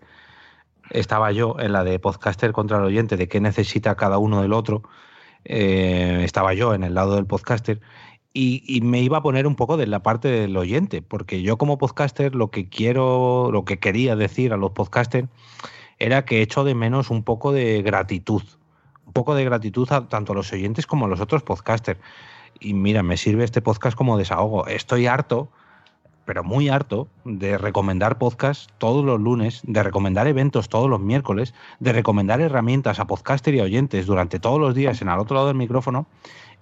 estaba yo en la de podcaster contra el oyente, de qué necesita cada uno del otro. Eh, estaba yo en el lado del podcaster. Y, y me iba a poner un poco de la parte del oyente, porque yo como podcaster lo que quiero, lo que quería decir a los podcasters era que echo de menos un poco de gratitud, un poco de gratitud a, tanto a los oyentes como a los otros podcasters. Y mira, me sirve este podcast como desahogo. Estoy harto, pero muy harto, de recomendar podcasts todos los lunes, de recomendar eventos todos los miércoles, de recomendar herramientas a podcasters y a oyentes durante todos los días en al otro lado del micrófono.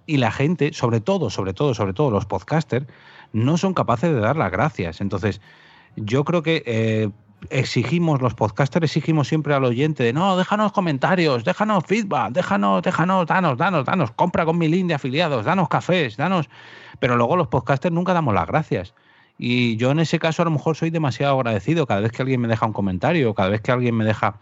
Y la gente, sobre todo, sobre todo, sobre todo los podcasters, no son capaces de dar las gracias. Entonces, yo creo que eh, exigimos, los podcasters exigimos siempre al oyente de no, déjanos comentarios, déjanos feedback, déjanos, déjanos, danos, danos, danos, compra con mi link de afiliados, danos cafés, danos... Pero luego los podcasters nunca damos las gracias. Y yo en ese caso a lo mejor soy demasiado agradecido cada vez que alguien me deja un comentario, cada vez que alguien me deja...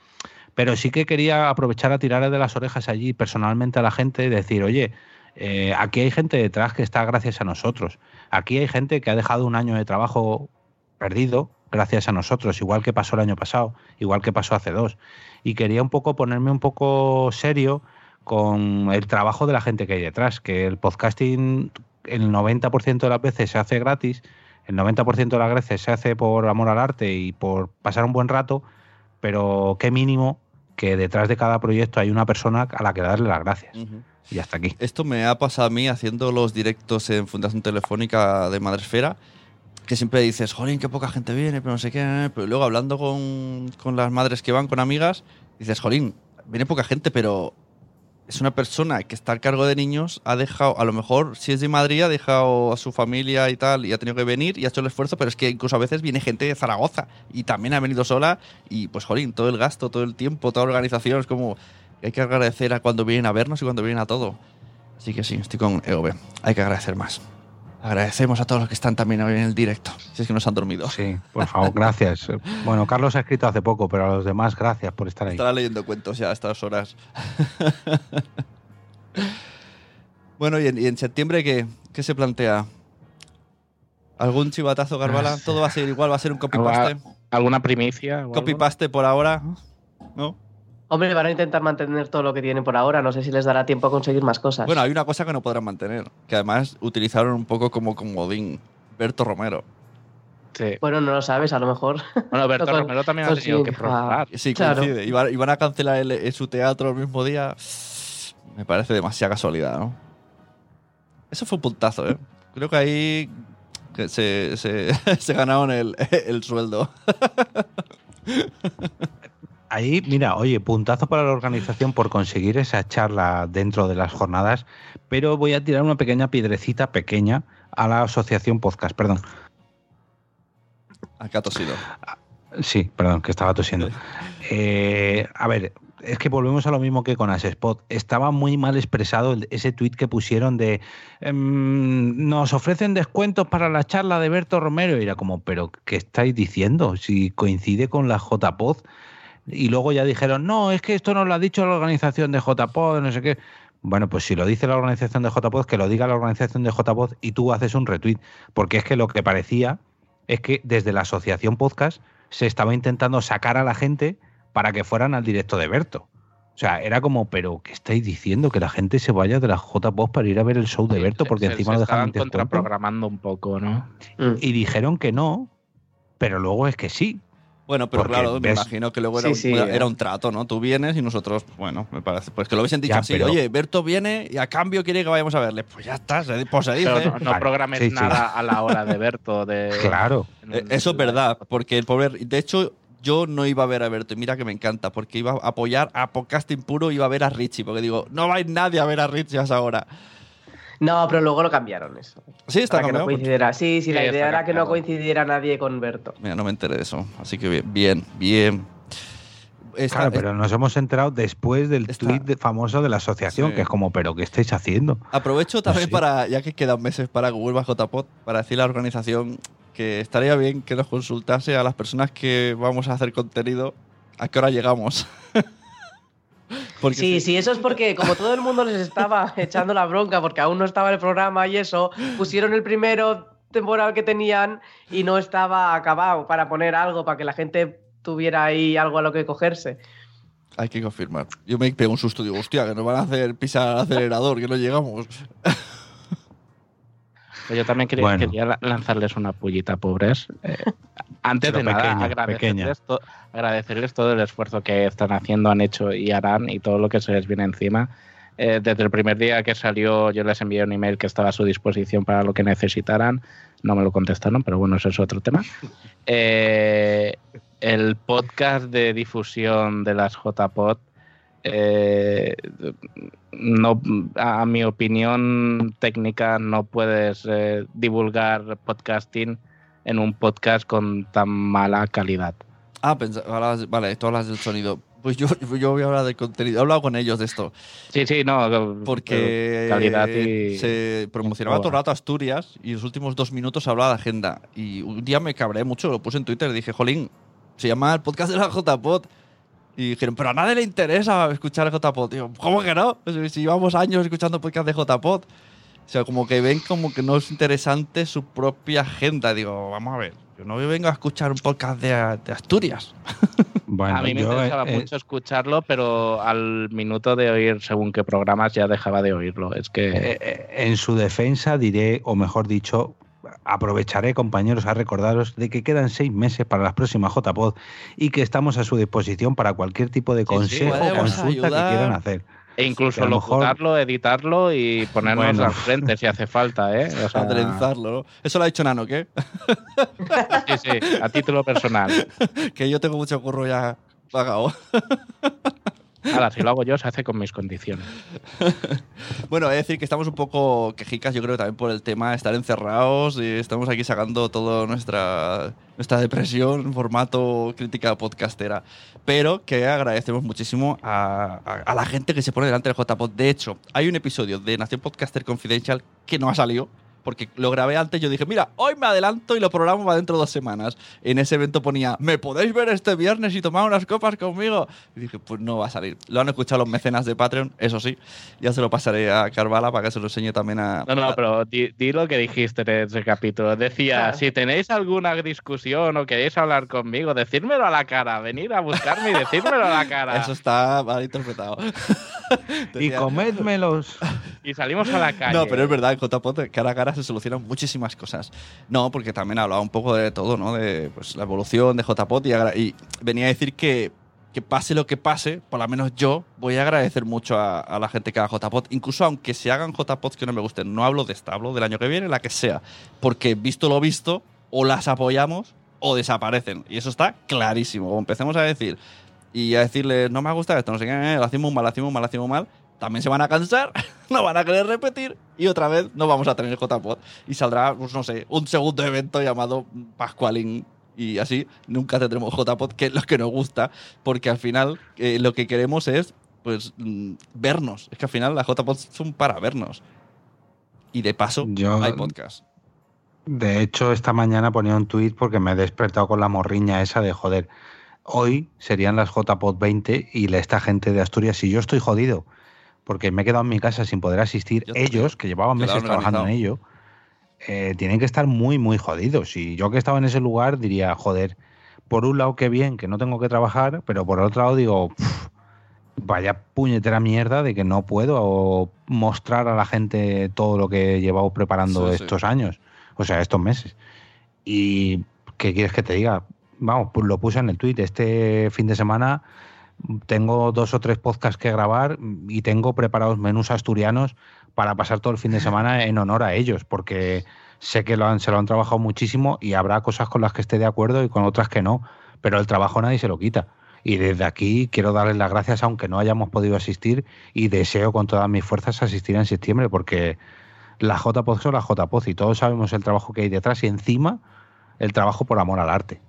Pero sí que quería aprovechar a tirar de las orejas allí personalmente a la gente y decir, oye... Eh, aquí hay gente detrás que está gracias a nosotros. Aquí hay gente que ha dejado un año de trabajo perdido gracias a nosotros, igual que pasó el año pasado, igual que pasó hace dos. Y quería un poco ponerme un poco serio con el trabajo de la gente que hay detrás, que el podcasting el noventa por ciento de las veces se hace gratis, el noventa por ciento de las veces se hace por amor al arte y por pasar un buen rato, pero qué mínimo que detrás de cada proyecto hay una persona a la que darle las gracias. Uh-huh. Y hasta aquí. Esto me ha pasado a mí haciendo los directos en Fundación Telefónica de Madresfera, que siempre dices, jolín, qué poca gente viene, pero no sé qué. Pero luego hablando con, con las madres que van, con amigas, dices, jolín, viene poca gente, pero es una persona que está al cargo de niños, ha dejado, a lo mejor, si es de Madrid, ha dejado a su familia y tal, y ha tenido que venir y ha hecho el esfuerzo, pero es que incluso a veces viene gente de Zaragoza y también ha venido sola y, pues, jolín, todo el gasto, todo el tiempo, toda la organización, es como... Hay que agradecer a cuando vienen a vernos y cuando vienen a todo. Así que sí, estoy con E O B. Hay que agradecer más. Agradecemos a todos los que están también hoy en el directo. Si es que nos han dormido. Sí, por favor, gracias. Bueno, Carlos ha escrito hace poco, pero a los demás, gracias por estar ahí. Estará leyendo cuentos ya a estas horas. Bueno, ¿y en, y en septiembre qué, qué se plantea? ¿Algún chivatazo, Garbala? ¿Todo va a ser igual? ¿Va a ser un copy-paste? ¿Alguna primicia? ¿Copy-paste por ahora? ¿No? Hombre, van a intentar mantener todo lo que tienen por ahora. No sé si les dará tiempo a conseguir más cosas. Bueno, hay una cosa que no podrán mantener, que además utilizaron un poco como comodín. Berto Romero. Sí. Bueno, no lo sabes, a lo mejor. Bueno, Berto con, Romero también ha tenido sí, que probar. Sí, claro. Coincide. Y van, y van a cancelar el, el, su teatro el mismo día. Me parece demasiada casualidad, ¿no? Eso fue un puntazo, ¿eh? Creo que ahí se, se, se ganaron el, el sueldo. Ahí, mira, oye, puntazo para la organización por conseguir esa charla dentro de las jornadas, pero voy a tirar una pequeña piedrecita pequeña a la Asociación Podcast, perdón. Acá tosido. Sí, perdón, que estaba tosiendo. Eh, a ver, es que volvemos a lo mismo que con Asespot. Estaba muy mal expresado ese tuit que pusieron de ehm, nos ofrecen descuentos para la charla de Berto Romero. Y era como, pero ¿qué estáis diciendo? Si coincide con la J P O D. Y luego ya dijeron, no, es que esto nos lo ha dicho la organización de J P O D, no sé qué. Bueno, pues si lo dice la organización de JPod, que lo diga la organización de JPod y tú haces un retweet, porque es que lo que parecía es que desde la Asociación Podcast se estaba intentando sacar a la gente para que fueran al directo de Berto. O sea, era como, ¿pero qué estáis diciendo? Que la gente se vaya de la JPod para ir a ver el show de Berto, porque se, encima se lo dejaban contraprogramando un poco, ¿no? Y dijeron que no, pero luego es que sí. Bueno, pero porque claro, ves, me imagino que luego era, sí, sí, un, era un trato, ¿no? Tú vienes y nosotros, bueno, me parece, pues que lo hubiesen dicho ya, así, pero, oye, Berto viene y a cambio quiere que vayamos a verle. Pues ya está, se, pues se dice. Pero no, no claro, programes sí, nada sí. a la hora de Berto. De, claro. De, eso es verdad, porque el pobre… De hecho, yo no iba a ver a Berto, y mira que me encanta, porque iba a apoyar a Podcasting Puro, iba a ver a Richie, porque digo, no va a ir nadie a ver a Richie hasta ahora. No, pero luego lo cambiaron eso. Sí, está cambiado. Que no coincidiera. Sí, sí, la sí, idea era que no coincidiera nadie con Berto. Mira, no me enteré de eso. Así que bien, bien, bien. Esta, claro, pero nos hemos enterado después del esta, tuit de, famoso de la asociación, sí. que es como, ¿pero qué estáis haciendo? Aprovecho también sí. para, ya que quedan meses para Google bajo Tapot, para decirle a la organización que estaría bien que nos consultase a las personas que vamos a hacer contenido a qué hora llegamos. Porque sí, sí, sí, eso es porque como todo el mundo les estaba echando la bronca porque aún no estaba el programa y eso, pusieron el primero temporal que tenían y no estaba acabado para poner algo, para que la gente tuviera ahí algo a lo que cogerse. Hay que confirmar. Yo me pego un susto, digo, hostia, que nos van a hacer pisar el acelerador, que no llegamos. Yo también quería, bueno. quería lanzarles una pullita, pobres. Eh, antes Pero de nada, pequeña, agradecerles, to, agradecerles todo el esfuerzo que están haciendo, han hecho y harán, y todo lo que se les viene encima. Eh, desde el primer día que salió, yo les envié un email que estaba a su disposición para lo que necesitaran. No me lo contestaron, pero bueno, eso es otro tema. Eh, el podcast de difusión de las JPod, Eh, no, a mi opinión técnica, no puedes eh, divulgar podcasting en un podcast con tan mala calidad. Ah, pensé, vale, tú hablas del sonido. Pues yo, yo voy a hablar del contenido. He hablado con ellos de esto. Sí, sí, no. Porque calidad y se promocionaba todo el rato Asturias y los últimos dos minutos hablaba de agenda. Y un día me cabré mucho, lo puse en Twitter y dije, jolín, se llama el podcast de la JPod. Y dijeron, pero a nadie le interesa escuchar JPod. Digo, ¿cómo que no? Si llevamos años escuchando podcast de JPod. O sea, como que ven como que no es interesante su propia agenda. Digo, vamos a ver, yo no vengo a escuchar un podcast de, de Asturias. Bueno, a mí me interesaba eh, mucho escucharlo, pero al minuto de oír según qué programas ya dejaba de oírlo. Es que eh, eh, en su defensa diré, o mejor dicho, aprovecharé, compañeros, a recordaros de que quedan seis meses para las próximas JPod y que estamos a su disposición para cualquier tipo de consejo sí, sí, o consulta que quieran hacer. E incluso locutarlo, mejor... editarlo y ponernos bueno. al frente si hace falta, ¿eh? O sea, trenzarlo, ¿no? Eso lo ha dicho Nano, ¿qué? Sí, sí, a título personal. Que yo tengo mucho curro ya pagado. Ahora, si lo hago yo, se hace con mis condiciones. Bueno, es decir que estamos un poco quejicas, yo creo, también por el tema de estar encerrados y estamos aquí sacando toda nuestra, nuestra depresión en formato crítica podcastera. Pero que agradecemos muchísimo a, a, a la gente que se pone delante del JPod. De hecho, hay un episodio de Nación Podcaster Confidential que no ha salido, porque lo grabé antes, yo dije, mira, hoy me adelanto y lo programo para dentro de dos semanas. En ese evento ponía, ¿me podéis ver este viernes y tomar unas copas conmigo? Y dije, pues no va a salir. Lo han escuchado los mecenas de Patreon, eso sí. Ya se lo pasaré a Carvala para que se lo enseñe también a… No, no, pero di, di lo que dijiste en ese capítulo. Decía, si tenéis alguna discusión o queréis hablar conmigo, decídmelo a la cara. Venid a buscarme y decídmelo a la cara. Eso está mal interpretado. Y comedmelos. Y salimos a la calle. No, pero es verdad, en JPod, cara a cara se solucionan muchísimas cosas. No, porque también hablaba un poco de todo, ¿no? De pues, la evolución de JPod y, agra- y venía a decir que, que pase lo que pase, por lo menos yo voy a agradecer mucho a, a la gente que haga JPod, incluso aunque se hagan JPods que no me gusten. No hablo de esta, hablo del año que viene, la que sea. Porque visto lo visto, o las apoyamos o desaparecen. Y eso está clarísimo. Como empecemos a decir y a decirles, no me ha gustado esto, no sé qué, eh, lo hacemos mal, lo hacemos mal, lo hacemos mal, también se van a cansar, no van a querer repetir y otra vez no vamos a tener JPod y saldrá, pues no sé, un segundo evento llamado Pascualín y así nunca tendremos JPod, que es lo que nos gusta, porque al final eh, lo que queremos es pues mm, vernos, es que al final las JPods son para vernos y de paso Yo... hay podcast. De hecho, esta mañana ponía un tuit porque me he despertado con la morriña esa de joder, hoy serían las JPod veinte y esta gente de Asturias y yo estoy jodido. porque me he quedado en mi casa sin poder asistir. Yo ellos, que llevaban meses trabajando en ello, eh, tienen que estar muy, muy jodidos. Y yo que estaba en ese lugar diría, joder, por un lado qué bien que no tengo que trabajar, pero por otro lado digo, pff, vaya puñetera mierda de que no puedo mostrar a la gente todo lo que he llevado preparando sí, estos sí. años, o sea, estos meses. Y ¿qué quieres que te diga? Vamos, pues lo puse en el tweet. Este fin de semana tengo dos o tres podcasts que grabar y tengo preparados menús asturianos para pasar todo el fin de semana en honor a ellos, porque sé que lo han, se lo han trabajado muchísimo y habrá cosas con las que esté de acuerdo y con otras que no, pero el trabajo nadie se lo quita. Y desde aquí quiero darles las gracias, aunque no hayamos podido asistir, y deseo con todas mis fuerzas asistir en septiembre, porque la J P O D son la J P O D y todos sabemos el trabajo que hay detrás y encima el trabajo por amor al arte.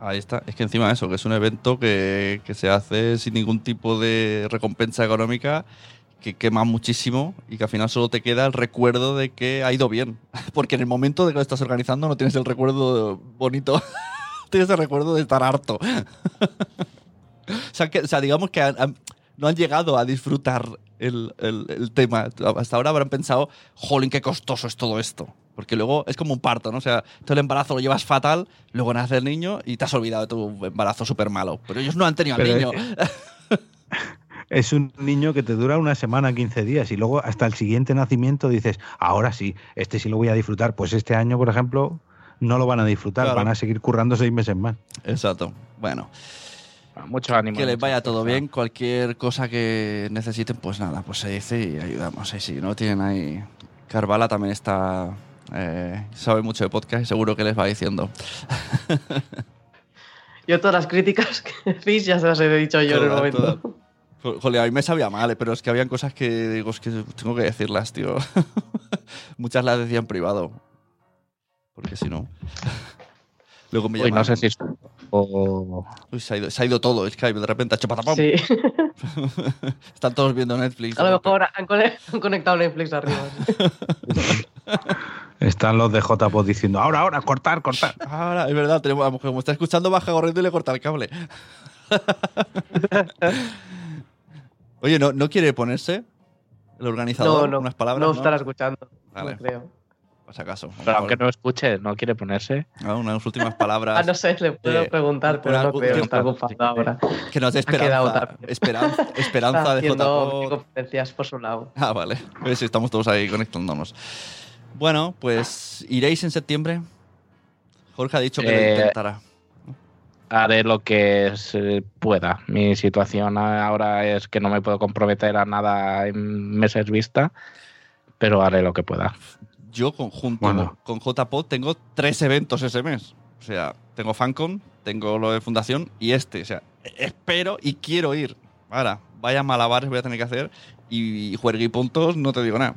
Ahí está. Es que encima de eso, que es un evento que, que se hace sin ningún tipo de recompensa económica, que quema muchísimo y que al final solo te queda el recuerdo de que ha ido bien. Porque en el momento de que lo estás organizando no tienes el recuerdo bonito, tienes el recuerdo de estar harto. O sea, que, o sea, digamos que han, han, no han llegado a disfrutar el, el, el tema. Hasta ahora habrán pensado, jolín, qué costoso es todo esto. Porque luego es como un parto, ¿no? O sea, todo el embarazo lo llevas fatal, luego nace el niño y te has olvidado de tu embarazo súper malo. Pero ellos no han tenido Pero al niño. Es, es un niño que te dura una semana, quince días, y luego hasta el siguiente nacimiento dices, ahora sí, este sí lo voy a disfrutar. Pues este año, por ejemplo, no lo van a disfrutar, claro. Van a seguir currando seis meses más. Exacto. Bueno. Muchos ánimos. Que les vaya todo bien. Cualquier cosa que necesiten, pues nada, pues se dice y ayudamos. Ahí sí, ¿no? Tienen ahí. Carvala también está. Eh, sabe mucho de podcast y seguro que les va diciendo. Yo todas las críticas que decís ya se las he dicho yo toda, en el momento. Toda. Joder, a mí me sabía mal, pero es que habían cosas que digo, es que tengo que decirlas, tío. Muchas las decía en privado. Porque si no. Luego me Uy, no sé si es... o... Uy, se, ha ido, se ha ido todo Skype, de repente ha hecho patapam. Sí. Están todos viendo Netflix. A lo mejor han conectado Netflix arriba. Están los de J P O D diciendo, ahora, ahora, cortar, cortar. Ahora, es verdad, tenemos a la mujer, como está escuchando, baja corriendo y le corta el cable. Oye, ¿no, ¿no quiere ponerse el organizador no, no, unas palabras? No, no estará escuchando, vale. No creo. Pues acaso. Pero aunque no escuche, no quiere ponerse. Ah, unas últimas palabras. Ah, no sé, le puedo eh, preguntar, pero no creo que está ocupado ahora. Que nos dé esperanza. Esperanza, esperanza de J P O D. Competencias por su lado. Ah, vale. Pues estamos todos ahí conectándonos. Bueno, pues iréis en septiembre. Jorge ha dicho que eh, lo intentará. Haré lo que se pueda. Mi situación ahora es que no me puedo comprometer a nada en meses vista, pero haré lo que pueda. Yo conjunto bueno. con J P O D tengo tres eventos ese mes. O sea, tengo FanCon, tengo lo de Fundación y este. O sea, espero y quiero ir. Ahora, vaya malabares voy a tener que hacer y juergue y puntos, no te digo nada.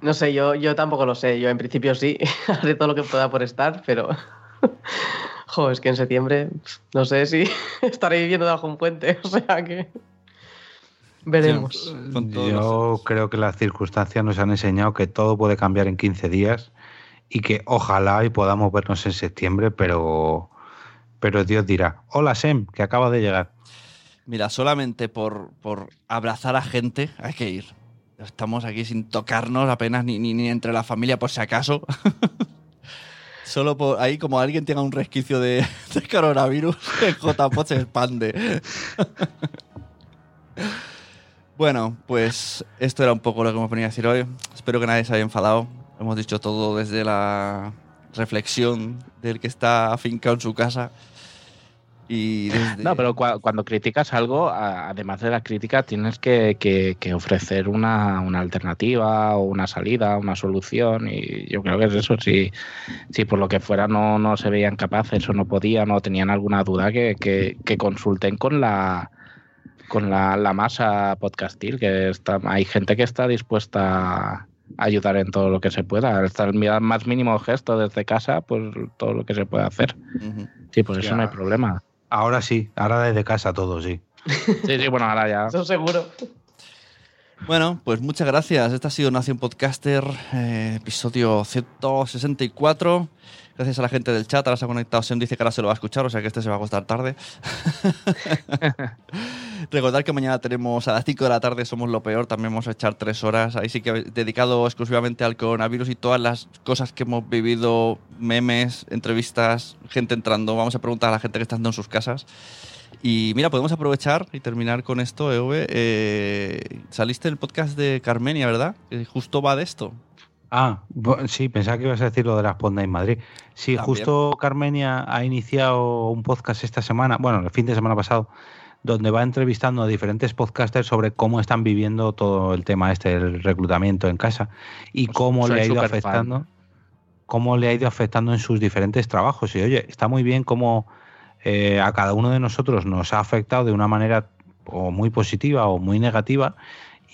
No sé, yo, yo tampoco lo sé. Yo en principio sí, haré todo lo que pueda por estar, pero... jo, es que en septiembre no sé si estaré viviendo bajo un puente. O sea que... veremos. Sí, yo creo que las circunstancias nos han enseñado que todo puede cambiar en quince días y que ojalá y podamos vernos en septiembre, pero, pero Dios dirá, hola Sem, que acaba de llegar. Mira, solamente por, por abrazar a gente hay que ir. Estamos aquí sin tocarnos apenas, ni, ni, ni entre la familia, por si acaso. Solo por ahí, como alguien tenga un resquicio de, de coronavirus, el J P O D se expande. Bueno, pues esto era un poco lo que hemos venido a decir hoy. Espero que nadie se haya enfadado. Hemos dicho todo desde la reflexión del que está afincado en su casa. Y desde... No, pero cu- cuando criticas algo, a- además de la crítica, tienes que, que, que ofrecer una, una alternativa o una salida, una solución. Y yo creo que es eso. Si, si por lo que fuera no, no se veían capaces o no podían o tenían alguna duda, que, que, que consulten con la... con la, la masa podcastil, que está, hay gente que está dispuesta a ayudar en todo lo que se pueda, hasta el más mínimo gesto desde casa, pues todo lo que se puede hacer. Uh-huh. Sí, pues ya. Eso no hay problema. Ahora sí, ahora desde casa todo, sí. Sí, sí, bueno, ahora ya. Eso seguro. Bueno, pues muchas gracias. Esta ha sido Nación Podcaster, eh, episodio ciento sesenta y cuatro. Gracias a la gente del chat, ahora se ha conectado. Sem dice que ahora se lo va a escuchar, o sea que este se va a acostar tarde. Recordad que mañana tenemos a las cinco de la tarde Somos lo peor, también vamos a echar tres horas, ahí sí que dedicado exclusivamente al coronavirus y todas las cosas que hemos vivido, memes, entrevistas, gente entrando, vamos a preguntar a la gente que está en sus casas. Y mira, podemos aprovechar y terminar con esto, Eove. Eh, saliste del podcast de Carmenia, ¿verdad? Eh, justo va de esto. Ah, sí, pensaba que ibas a decir lo de las Ponda en Madrid. Sí, también. Justo Carmenia ha iniciado un podcast esta semana, bueno, el fin de semana pasado, donde va entrevistando a diferentes podcasters sobre cómo están viviendo todo el tema este del reclutamiento en casa y pues cómo le ha ido afectando, fan. cómo le ha ido afectando en sus diferentes trabajos. Y oye, está muy bien cómo eh, a cada uno de nosotros nos ha afectado de una manera o muy positiva o muy negativa.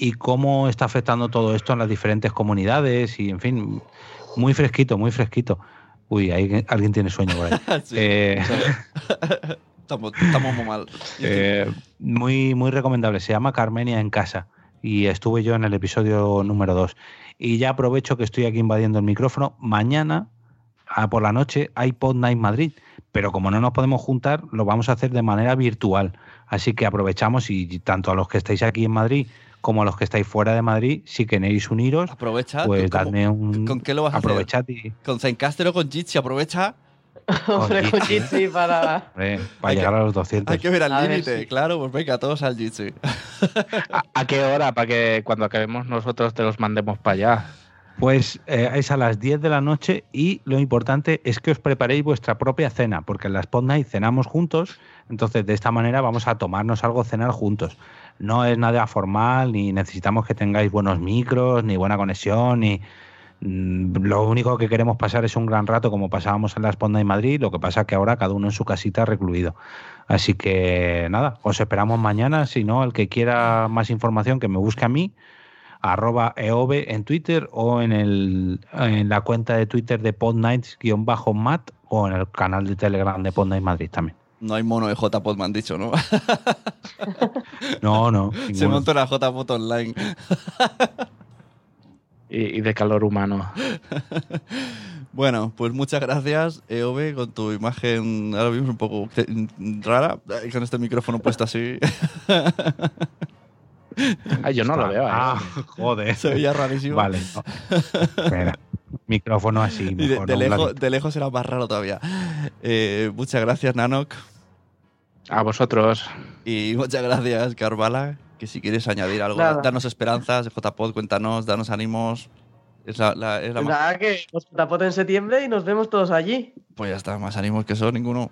Y cómo está afectando todo esto en las diferentes comunidades y, en fin, muy fresquito, muy fresquito. Uy, ahí, alguien tiene sueño por ahí. Sí, eh, estamos, estamos muy mal. Eh, muy, muy recomendable. Se llama Carmenia en Casa y estuve yo en el episodio número dos. Y ya aprovecho que estoy aquí invadiendo el micrófono. Mañana, a por la noche, hay Pod Night Madrid. Pero como no nos podemos juntar, lo vamos a hacer de manera virtual. Así que aprovechamos y tanto a los que estáis aquí en Madrid como a los que estáis fuera de Madrid, si queréis uniros, aprovechad, pues dadme un... ¿Con qué lo vas a aprovechad hacer? Y... ¿Con Zencastr o con Jitsi? Aprovecha. Hombre, con Jitsi para... Hombre, para llegar que, a los doscientos. Hay que ver al límite, si... claro, pues venga, todos al Jitsi. ¿A, ¿A qué hora? Para que cuando acabemos nosotros te los mandemos para allá. Pues eh, es a las diez de la noche y lo importante es que os preparéis vuestra propia cena, porque en las Pod Night cenamos juntos, entonces de esta manera vamos a tomarnos algo, cenar juntos. No es nada formal, ni necesitamos que tengáis buenos micros, ni buena conexión, ni lo único que queremos pasar es un gran rato como pasábamos en la Pod Night Madrid, lo que pasa que ahora cada uno en su casita recluido. Así que nada, os esperamos mañana, si no, el que quiera más información que me busque a mí, arroba eove en Twitter o en, el, en la cuenta de Twitter de podnights-mat o en el canal de Telegram de Podnight Madrid también. No hay mono de J-Pod, me han dicho, ¿no? No, no. Se montó la J-Pod online. y, y de calor humano. Bueno, pues muchas gracias, Eove, con tu imagen ahora mismo un poco rara, con este micrófono puesto así. Ay, yo no lo veo. ¿eh? Ah, joder. Se veía rarísimo. Vale. No. Espera. Micrófono así. Mejor, de, de, no, lejos, de lejos era más raro todavía. Eh, muchas gracias, Nanok. A vosotros. Y muchas gracias, Carvala. Que si quieres añadir algo, Nada. Danos esperanzas. J-Pod, cuéntanos, danos ánimos. Es la, la, es la Nada, más... que J-Pod en septiembre y nos vemos todos allí. Pues ya está, más ánimos que eso, ninguno.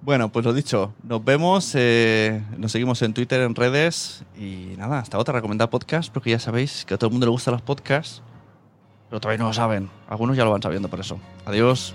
Bueno, pues lo dicho, nos vemos, eh, nos seguimos en Twitter, en redes y nada, hasta otra, recomendar podcast, porque ya sabéis que a todo el mundo le gustan los podcasts, pero todavía no lo saben, algunos ya lo van sabiendo por eso. Adiós.